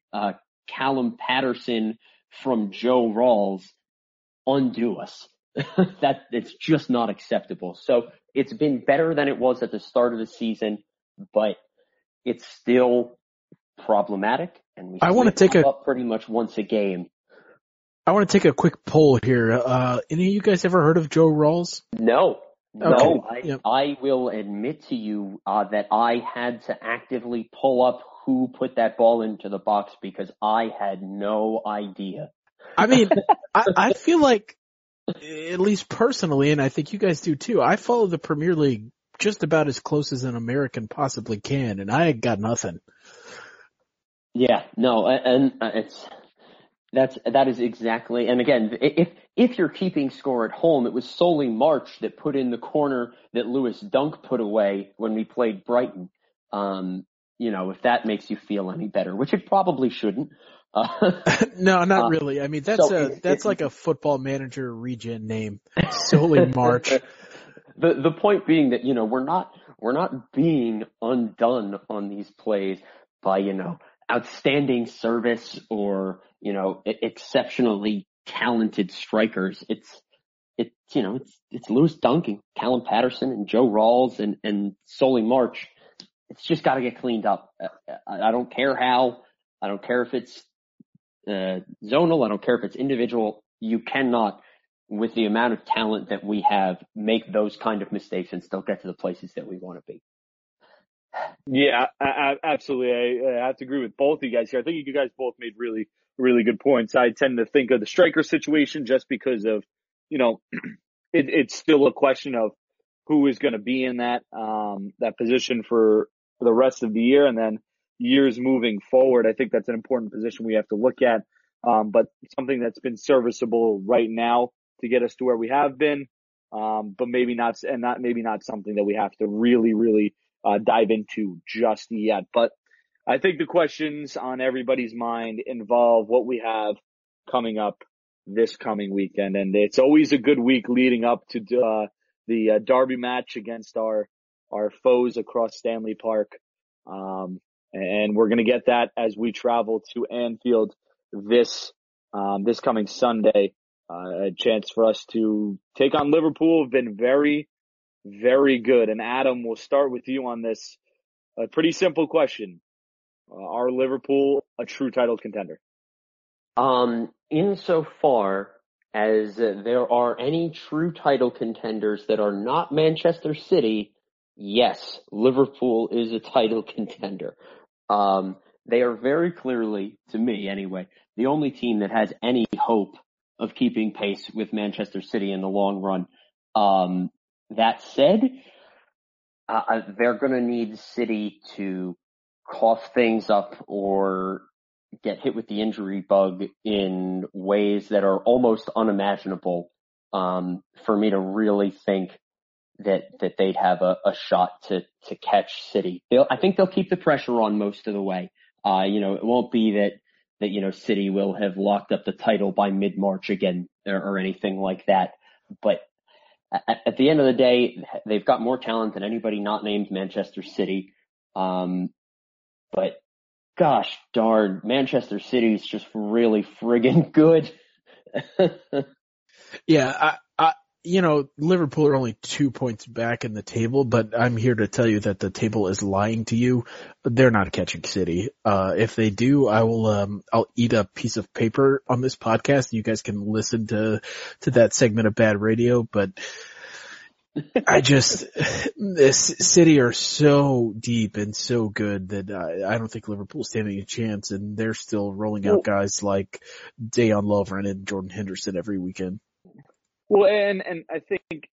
Callum Patterson from Joe Rawls undo us. It's just not acceptable. So it's been better than it was at the start of the season, but it's still problematic, and we up pretty much once a game. I want to take a quick poll here. Any of you guys ever heard of Joe Rawls? No. No, okay. I will admit to you that I had to actively pull up who put that ball into the box, because I had no idea. I mean, I feel like, at least personally, and I think you guys do too, I follow the Premier League just about as close as an American possibly can, and I got nothing. Yeah, no, and that is exactly, and again, if you're keeping score at home, it was solely March that put in the corner that Lewis Dunk put away when we played Brighton. You know, if that makes you feel any better, which it probably shouldn't. No, not really. I mean, that's like a Football Manager regen name. Solely March. The point being that, you know, we're not being undone on these plays by, you know, outstanding service or, you know, exceptionally talented strikers. It's Lewis Dunk, Callum Patterson, and Joe Rawls and Solly March. It's just got to get cleaned up. I don't care how. I don't care if it's zonal. I don't care if it's individual. You cannot, with the amount of talent that we have, make those kind of mistakes and still get to the places that we want to be. Yeah, absolutely. I have to agree with both of you guys here. I think you guys both made really, really good points. I tend to think of the striker situation just because of, you know, it's still a question of who is going to be in that position for the rest of the year and then years moving forward. I think that's an important position we have to look at. But something that's been serviceable right now to get us to where we have been. But maybe not something that we have to really, really dive into just yet. But I think the questions on everybody's mind involve what we have coming up this coming weekend. And it's always a good week leading up to the derby match against our foes across Stanley Park. And we're going to get that as we travel to Anfield this coming Sunday. A chance for us to take on Liverpool. Have been very, very good. And Adam, we'll start with you on this. A pretty simple question. Are Liverpool a true title contender? Insofar as there are any true title contenders that are not Manchester City, yes, Liverpool is a title contender. They are very clearly, to me anyway, the only team that has any hope of keeping pace with Manchester City in the long run. That said, they're going to need City to cough things up or get hit with the injury bug in ways that are almost unimaginable for me to really think that they'd have a shot to catch City. I think they'll keep the pressure on most of the way. You know, it won't be that you know, City will have locked up the title by mid-March again or anything like that. But at the end of the day, they've got more talent than anybody not named Manchester City. But gosh darn, Manchester City is just really friggin' good. Yeah, you know, Liverpool are only 2 points back in the table, but I'm here to tell you that the table is lying to you. They're not catching City. If they do, I will, I'll eat a piece of paper on this podcast. You guys can listen to that segment of bad radio, but I just, this City are so deep and so good that I don't think Liverpool's standing a chance, and they're still rolling out guys like Dejan Lovren and Jordan Henderson every weekend. Well, and I think,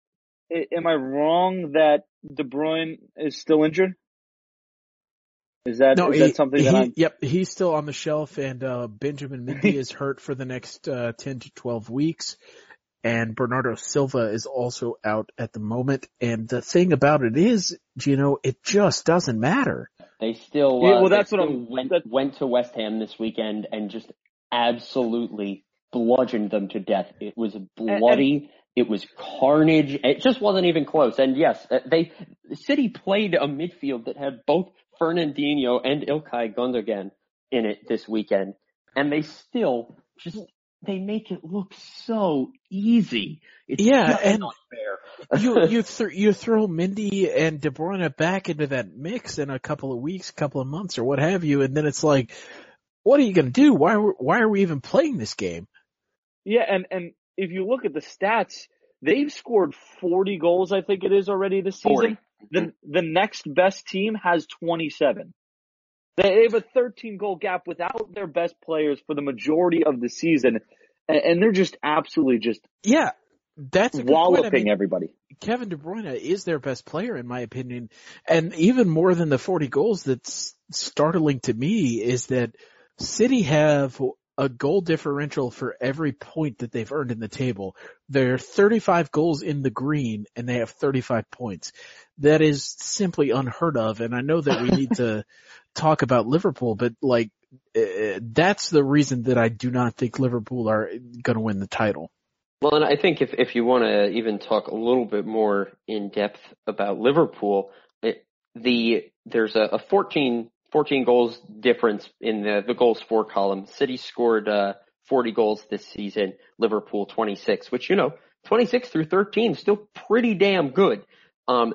am I wrong that De Bruyne is still injured? Yep, he's still on the shelf, and Benjamin Mendy is hurt for the next 10 to 12 weeks, and Bernardo Silva is also out at the moment. And the thing about it is, Gino, it just doesn't matter. They still, went to West Ham this weekend and just absolutely bludgeoned them to death. It was bloody. It was carnage. It just wasn't even close. And yes, City played a midfield that had both Fernandinho and İlkay Gündogan in it this weekend, and they still just make it look so easy. Not fair. you throw Mendy and De Bruyne back into that mix in a couple of weeks, couple of months, or what have you, and then it's like, what are you going to do? Why are we even playing this game? Yeah, and if you look at the stats, they've scored 40 goals, I think it is, already this season. 40. The next best team has 27. They have a 13-goal gap without their best players for the majority of the season, and they're just absolutely that's a walloping everybody. Kevin De Bruyne is their best player, in my opinion, and even more than the 40 goals, that's startling to me is that City have a goal differential for every point that they've earned in the table. They're 35 goals in the green, and they have 35 points. That is simply unheard of, and I know that we need to talk about Liverpool, but that's the reason that I do not think Liverpool are going to win the title. Well, and I think if you want to even talk a little bit more in depth about Liverpool, there's a 14 goals difference in the goals for column. City scored 40 goals this season, Liverpool 26, which, 26 through 13 is still pretty damn good.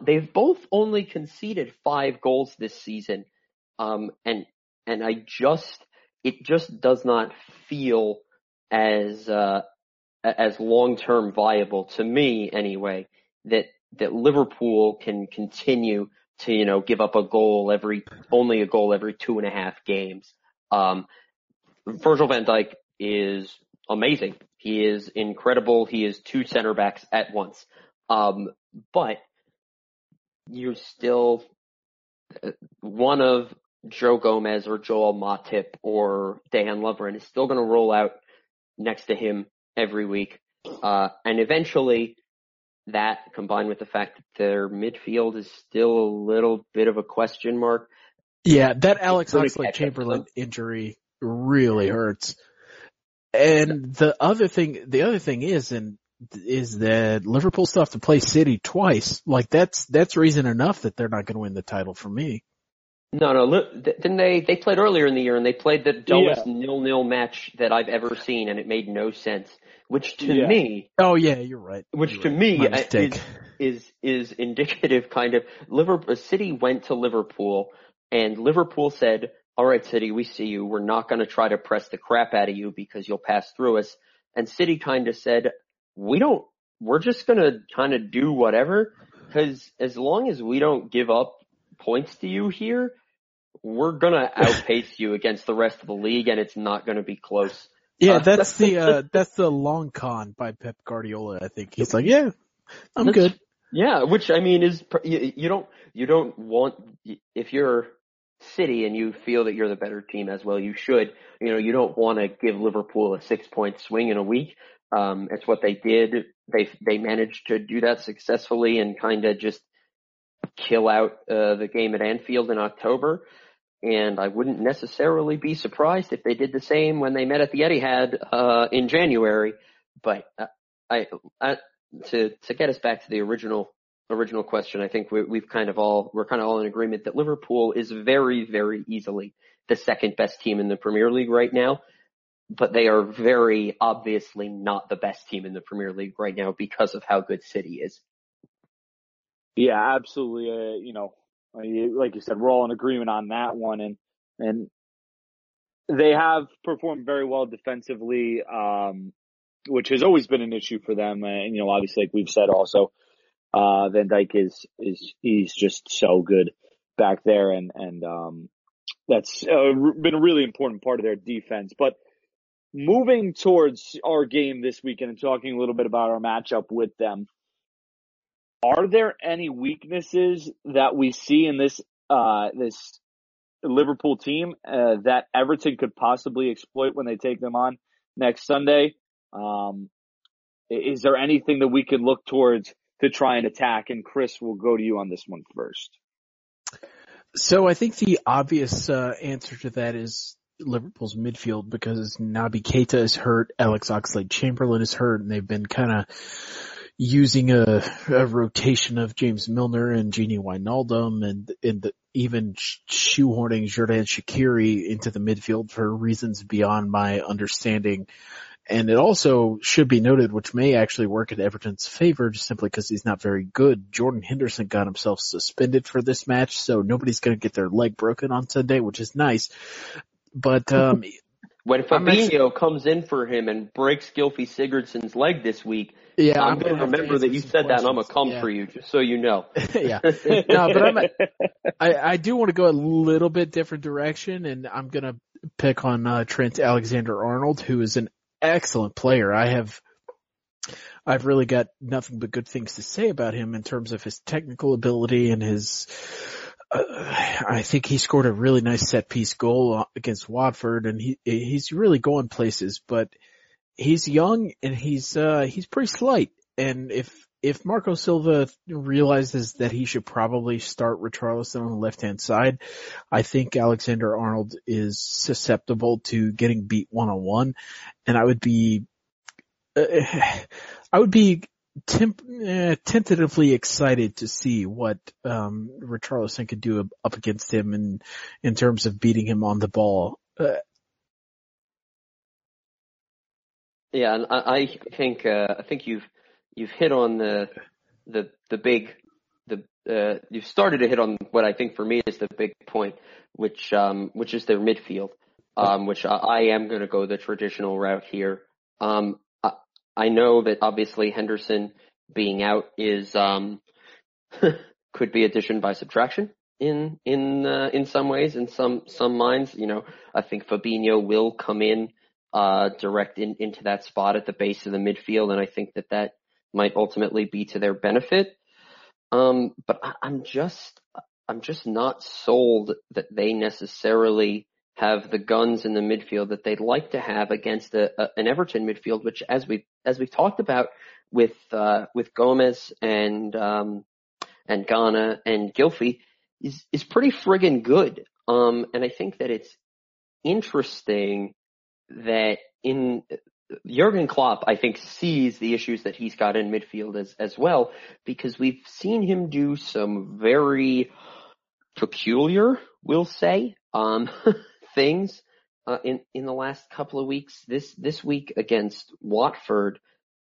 They've both only conceded 5 goals this season. And it just does not feel as long-term viable to me anyway, that Liverpool can continue to, give up only a goal every 2.5 games. Virgil van Dijk is amazing. He is incredible. He is 2 center backs at once. But you're still one of Joe Gomez or Joel Matip or Dejan Lovren is still going to roll out next to him every week. And eventually that, combined with the fact that their midfield is still a little bit of a question mark. Yeah, that Alex Oxlade-Chamberlain injury really hurts. And the other thing is that Liverpool still have to play City twice. That's reason enough that they're not going to win the title for me. No. Then they played earlier in the year, and they played the dullest 0-0 match that I've ever seen, and it made no sense. Which to me, oh yeah, you're right. Is indicative, kind of. Liverpool City went to Liverpool, and Liverpool said, "All right, City, we see you. We're not going to try to press the crap out of you because you'll pass through us." And City kind of said, "We don't. We're just going to kind of do whatever, because as long as we don't give up points to you here, we're going to outpace you against the rest of the league, and it's not going to be close." Yeah, that's the long con by Pep Guardiola, I think. He's like, yeah, I'm good. Yeah, which I mean is you don't want, if you're City and you feel that you're the better team as well, you should. You don't want to give Liverpool a 6-point swing in a week. It's what they did. They managed to do that successfully and kind of just kill out the game at Anfield in October, and I wouldn't necessarily be surprised if they did the same when they met at the Etihad in January. But to get us back to the original question, I think we're kind of all in agreement that Liverpool is very, very easily the second best team in the Premier League right now. but they are very obviously not the best team in the Premier League right now because of how good City is. Yeah, absolutely. Like you said, we're all in agreement on that one. And they have performed very well defensively, which has always been an issue for them. And, obviously, like we've said also, Van Dijk he's just so good back there. And that's been a really important part of their defense. But moving towards our game this weekend and talking a little bit about our matchup with them, are there any weaknesses that we see in this Liverpool team that Everton could possibly exploit when they take them on next Sunday? Is there anything that we could look towards to try and attack? And Chris, we'll go to you on this one first. So I think the obvious answer to that is Liverpool's midfield, because Naby Keita is hurt, Alex Oxlade-Chamberlain is hurt, and they've been kind of using a rotation of James Milner and Gini Wijnaldum and even shoehorning Jordan Shaqiri into the midfield for reasons beyond my understanding. And it also should be noted, which may actually work in Everton's favor just simply because he's not very good, Jordan Henderson got himself suspended for this match, so nobody's going to get their leg broken on Sunday, which is nice. But when Fabinho comes in for him and breaks Gylfi Sigurdsson's leg this week, yeah, I'm going to remember that you said that, and I'm going to come for you, just so you know. Yeah. No, but I do want to go a little bit different direction, and I'm going to pick on Trent Alexander-Arnold, who is an excellent player. I've really got nothing but good things to say about him in terms of his technical ability and his I think he scored a really nice set piece goal against Watford, and he's really going places, but he's young and he's pretty slight. And if Marco Silva realizes that he should probably start Richarlison on the left-hand side, I think Alexander-Arnold is susceptible to getting beat one-on-one, and I would be tentatively excited to see what Richarlison could do up against him in terms of beating him on the ball. Yeah, and I think you've hit on the big you've started to hit on what I think for me is the big point, which is their midfield, which I am going to go the traditional route here. I know that obviously Henderson being out is could be addition by subtraction in some ways, in some minds. I think Fabinho will come in direct into that spot at the base of the midfield, and I think that might ultimately be to their benefit. But I'm just not sold that they necessarily have the guns in the midfield that they'd like to have against an Everton midfield, which, as we've talked about with Gomes and Ghana and Gylfi, is pretty friggin' good. And I think that it's interesting that in Jurgen Klopp, I think, sees the issues that he's got in midfield as well, because we've seen him do some very peculiar, we'll say, things in the last couple of weeks. This week against Watford,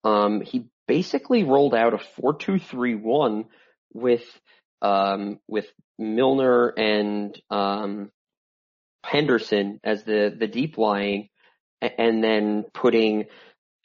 he basically rolled out a 4-2-3-1 with Milner and Henderson as the deep lying, and then putting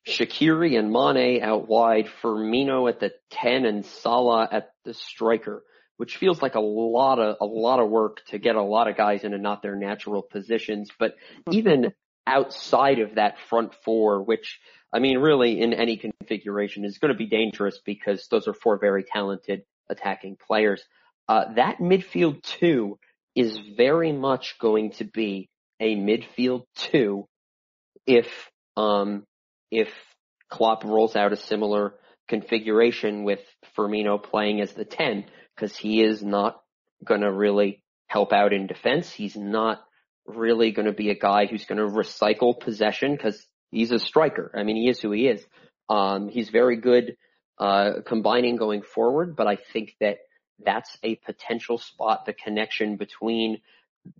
Shaqiri and Mane out wide, Firmino at the 10, and Salah at the striker, which feels like a lot of work to get a lot of guys into not their natural positions. But even outside of that front four, which, really in any configuration is going to be dangerous because those are four very talented attacking players, that midfield two is very much going to be a midfield two if Klopp rolls out a similar configuration with Firmino playing as the 10, because he is not going to really help out in defense. He's not really going to be a guy who's going to recycle possession, because he's a striker. He is who he is. He's very good combining going forward, but I think that's a potential spot, the connection between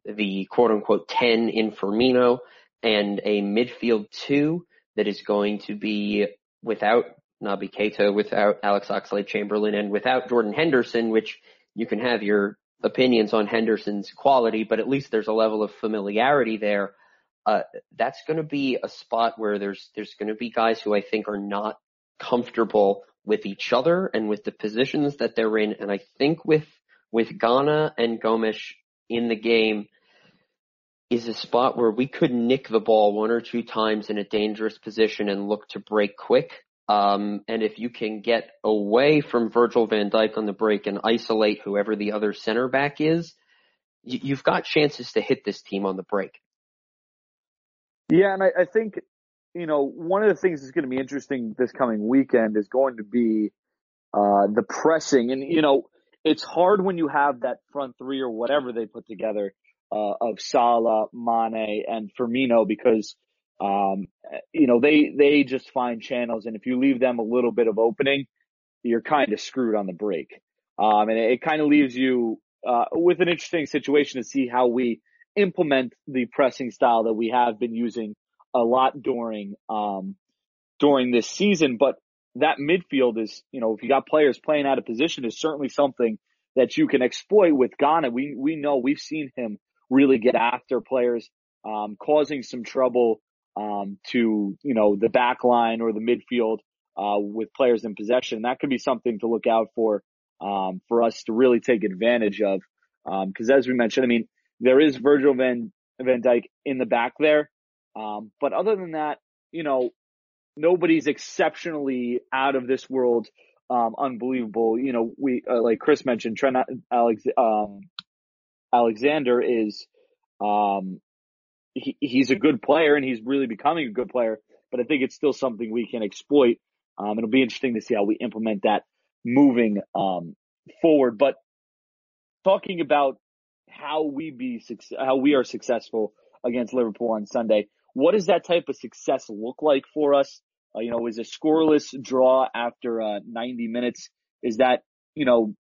the quote-unquote 10 in Firmino and a midfield two that is going to be without Naby Keita, without Alex Oxlade-Chamberlain, and without Jordan Henderson, which you can have your opinions on Henderson's quality, but at least there's a level of familiarity there. That's going to be a spot where there's going to be guys who I think are not comfortable with each other and with the positions that they're in. And I think with Ghana and Gomes in the game is a spot where we could nick the ball one or two times in a dangerous position and look to break quick. And if you can get away from Virgil van Dijk on the break and isolate whoever the other center back is, you've got chances to hit this team on the break. Yeah, and I think, you know, one of the things that's going to be interesting this coming weekend is going to be the pressing. And, you know, it's hard when you have that front three or whatever they put together of Salah, Mane, and Firmino because, you know, they just find channels. And if you leave them a little bit of opening, you're kind of screwed on the break. And it kind of leaves you with an interesting situation to see how we implement the pressing style that we have been using a lot during this season. But that midfield is, you know, if you got players playing out of position, is certainly something that you can exploit with Ghana. We know we've seen him really get after players, causing some trouble, to, you know, the back line or the midfield, with players in possession. That could be something to look out for us to really take advantage of. Cause as we mentioned, I mean, there is Virgil van Dijk in the back there. But other than that, you know, nobody's exceptionally out of this world, unbelievable. You know, we, like Chris mentioned, Trent Alexander is, he's a good player and he's really becoming a good player, but I think it's still something we can exploit. It'll be interesting to see how we implement that moving, forward. But talking about how we are successful against Liverpool on Sunday. What does that type of success look like for us? You know, is a scoreless draw after 90 minutes? Is that, you know,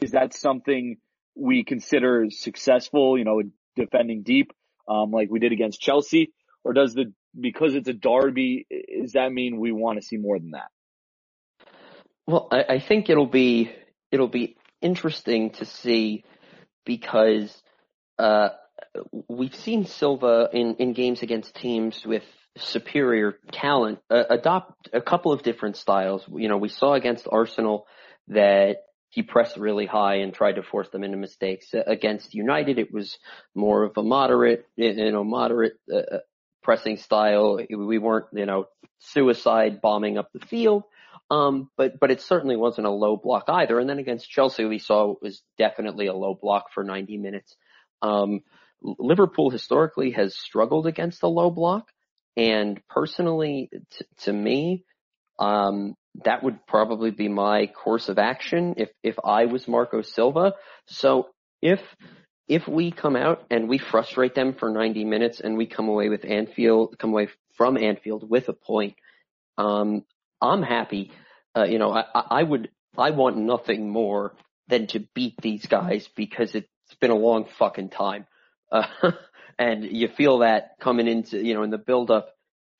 is that something we consider successful, you know, defending deep, like we did against Chelsea? Or does because it's a derby, does that mean we want to see more than that? Well, I think it'll be interesting to see, because we've seen Silva in games against teams with superior talent adopt a couple of different styles. You know, we saw against Arsenal that he pressed really high and tried to force them into mistakes. Against United, it was more of a moderate pressing style. We weren't, you know, suicide bombing up the field. But it certainly wasn't a low block either. And then against Chelsea, we saw it was definitely a low block for 90 minutes. Liverpool historically has struggled against a low block. And personally, to me, that would probably be my course of action if I was Marco Silva. So if we come out and we frustrate them for 90 minutes and we come away from Anfield with a point, I'm happy. You know, I want nothing more than to beat these guys, because it's been a long fucking time. And you feel that coming into, you know, in the build up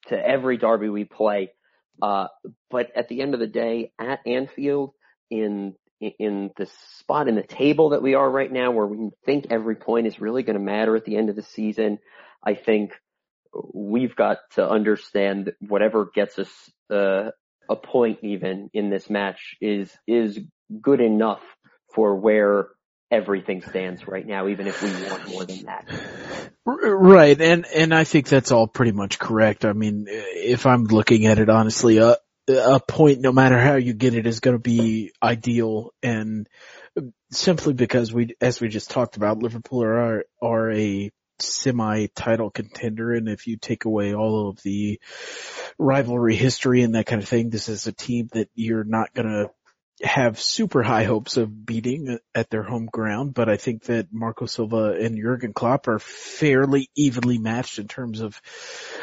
to every derby we play. But at the end of the day, at Anfield, in the spot in the table that we are right now, where we think every point is really going to matter at the end of the season, I think we've got to understand that whatever gets us, a point even in this match is good enough for where everything stands right now, even if we want more than that. Right. And I think that's all pretty much correct. I mean, if I'm looking at it honestly, a point, no matter how you get it, is going to be ideal. And simply because as we just talked about, Liverpool are a semi-title contender, and if you take away all of the rivalry history and that kind of thing, this is a team that you're not going to have super high hopes of beating at their home ground. But I think that Marco Silva and Jurgen Klopp are fairly evenly matched in terms of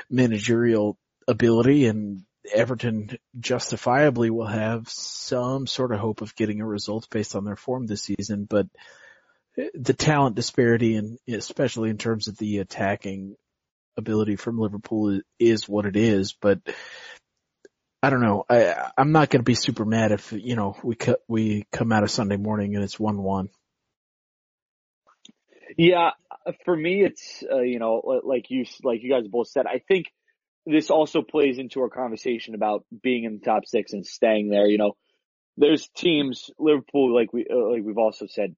managerial ability, and Everton justifiably will have some sort of hope of getting a result based on their form this season. But the talent disparity, and especially in terms of the attacking ability from Liverpool is what it is, but I don't know. I'm not going to be super mad if, you know, we come out of Sunday morning and it's 1-1. Yeah, for me, it's, you know, like you guys both said, I think this also plays into our conversation about being in the top six and staying there. You know, there's teams, Liverpool, like we've also said,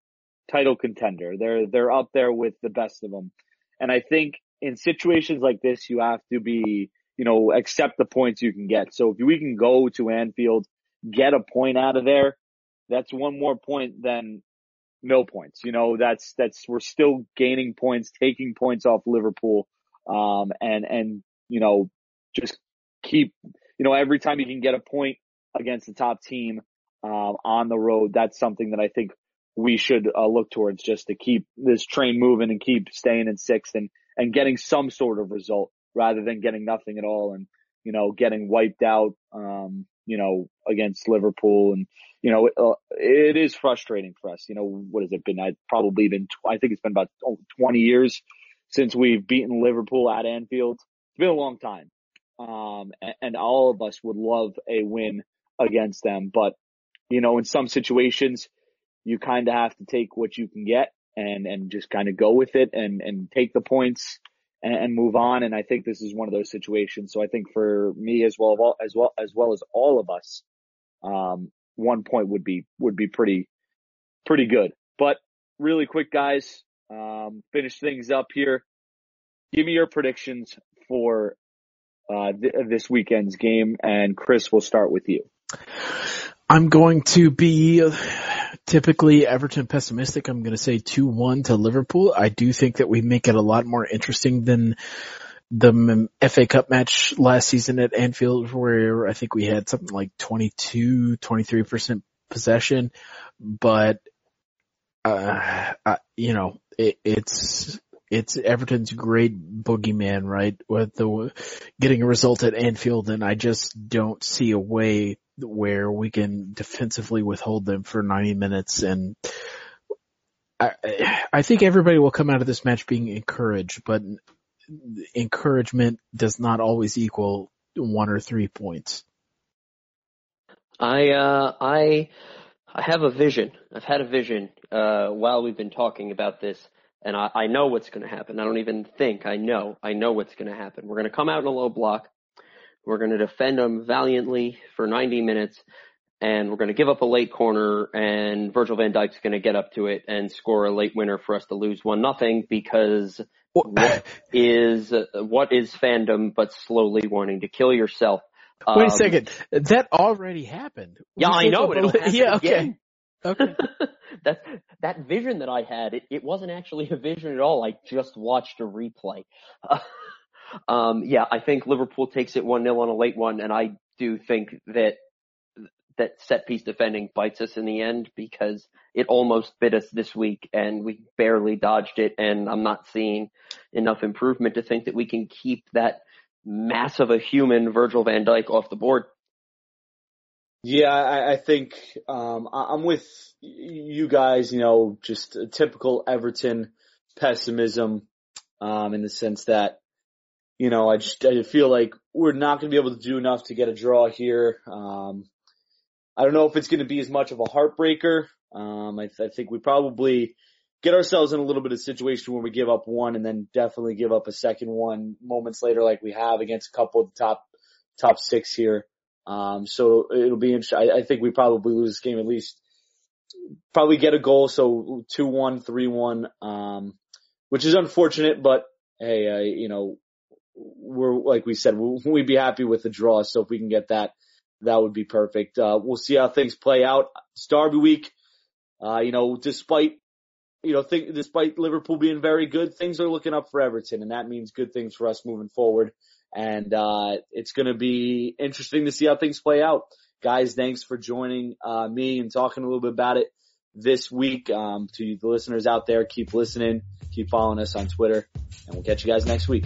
title contender. They're up there with the best of them. And I think in situations like this, you have to be, you know, accept the points you can get. So if we can go to Anfield, get a point out of there, that's one more point than no points. You know, that's, we're still gaining points, taking points off Liverpool. And, you know, just keep, you know, every time you can get a point against the top team, on the road, that's something that I think we should look towards, just to keep this train moving and keep staying in sixth and getting some sort of result, rather than getting nothing at all and, you know, getting wiped out, you know, against Liverpool. And, you know, it is frustrating for us. You know, what has it been? I think it's been about 20 years since we've beaten Liverpool at Anfield. It's been a long time. And all of us would love a win against them. But, you know, in some situations, you kind of have to take what you can get and just kind of go with it and take the points and move on. And I think this is one of those situations. So I think for me as well as all of us, 1 point would be pretty good. But really quick, guys, finish things up here. Give me your predictions for, this weekend's game. And Chris, we'll start with you. I'm going to be typically Everton pessimistic. I'm going to say 2-1 to Liverpool. I do think that we make it a lot more interesting than the FA Cup match last season at Anfield, where I think we had something like 23% possession. But, you know, it's Everton's great boogeyman, right? With getting a result at Anfield, and I just don't see a way where we can defensively withhold them for 90 minutes. And I think everybody will come out of this match being encouraged, but encouragement does not always equal 1 or 3 points. I have a vision. I've had a vision, while we've been talking about this, and I know what's going to happen. I don't even think. I know what's going to happen. We're going to come out in a low block. We're going to defend them valiantly for 90 minutes, and we're going to give up a late corner, and Virgil van Dijk's going to get up to it and score a late winner for us to lose 1-0, because what is fandom but slowly wanting to kill yourself? Wait a second. That already happened. Yeah, I know. It'll happen again. Okay. That vision that I had, it wasn't actually a vision at all. I just watched a replay. Yeah, I think Liverpool takes it 1-0 on a late one, and I do think that set-piece defending bites us in the end, because it almost bit us this week, and we barely dodged it, and I'm not seeing enough improvement to think that we can keep that mass of a human Virgil van Dijk off the board. Yeah, I think I'm with you guys, you know, just a typical Everton pessimism in the sense that, you know, I feel like we're not going to be able to do enough to get a draw here. I don't know if it's going to be as much of a heartbreaker. I think we probably get ourselves in a little bit of situation where we give up one and then definitely give up a second one moments later, like we have against a couple of the top six here. So it'll be interesting. I think we probably lose this game, at least probably get a goal. So 2-1, 3-1, which is unfortunate, but hey, you know, we're, like we said, we'd be happy with the draw. So if we can get that would be perfect. We'll see how things play out. It's Derby week. You know, despite Liverpool being very good, things are looking up for Everton, and that means good things for us moving forward. And, it's going to be interesting to see how things play out. Guys, thanks for joining, me and talking a little bit about it this week. To the listeners out there, keep listening, keep following us on Twitter, and we'll catch you guys next week.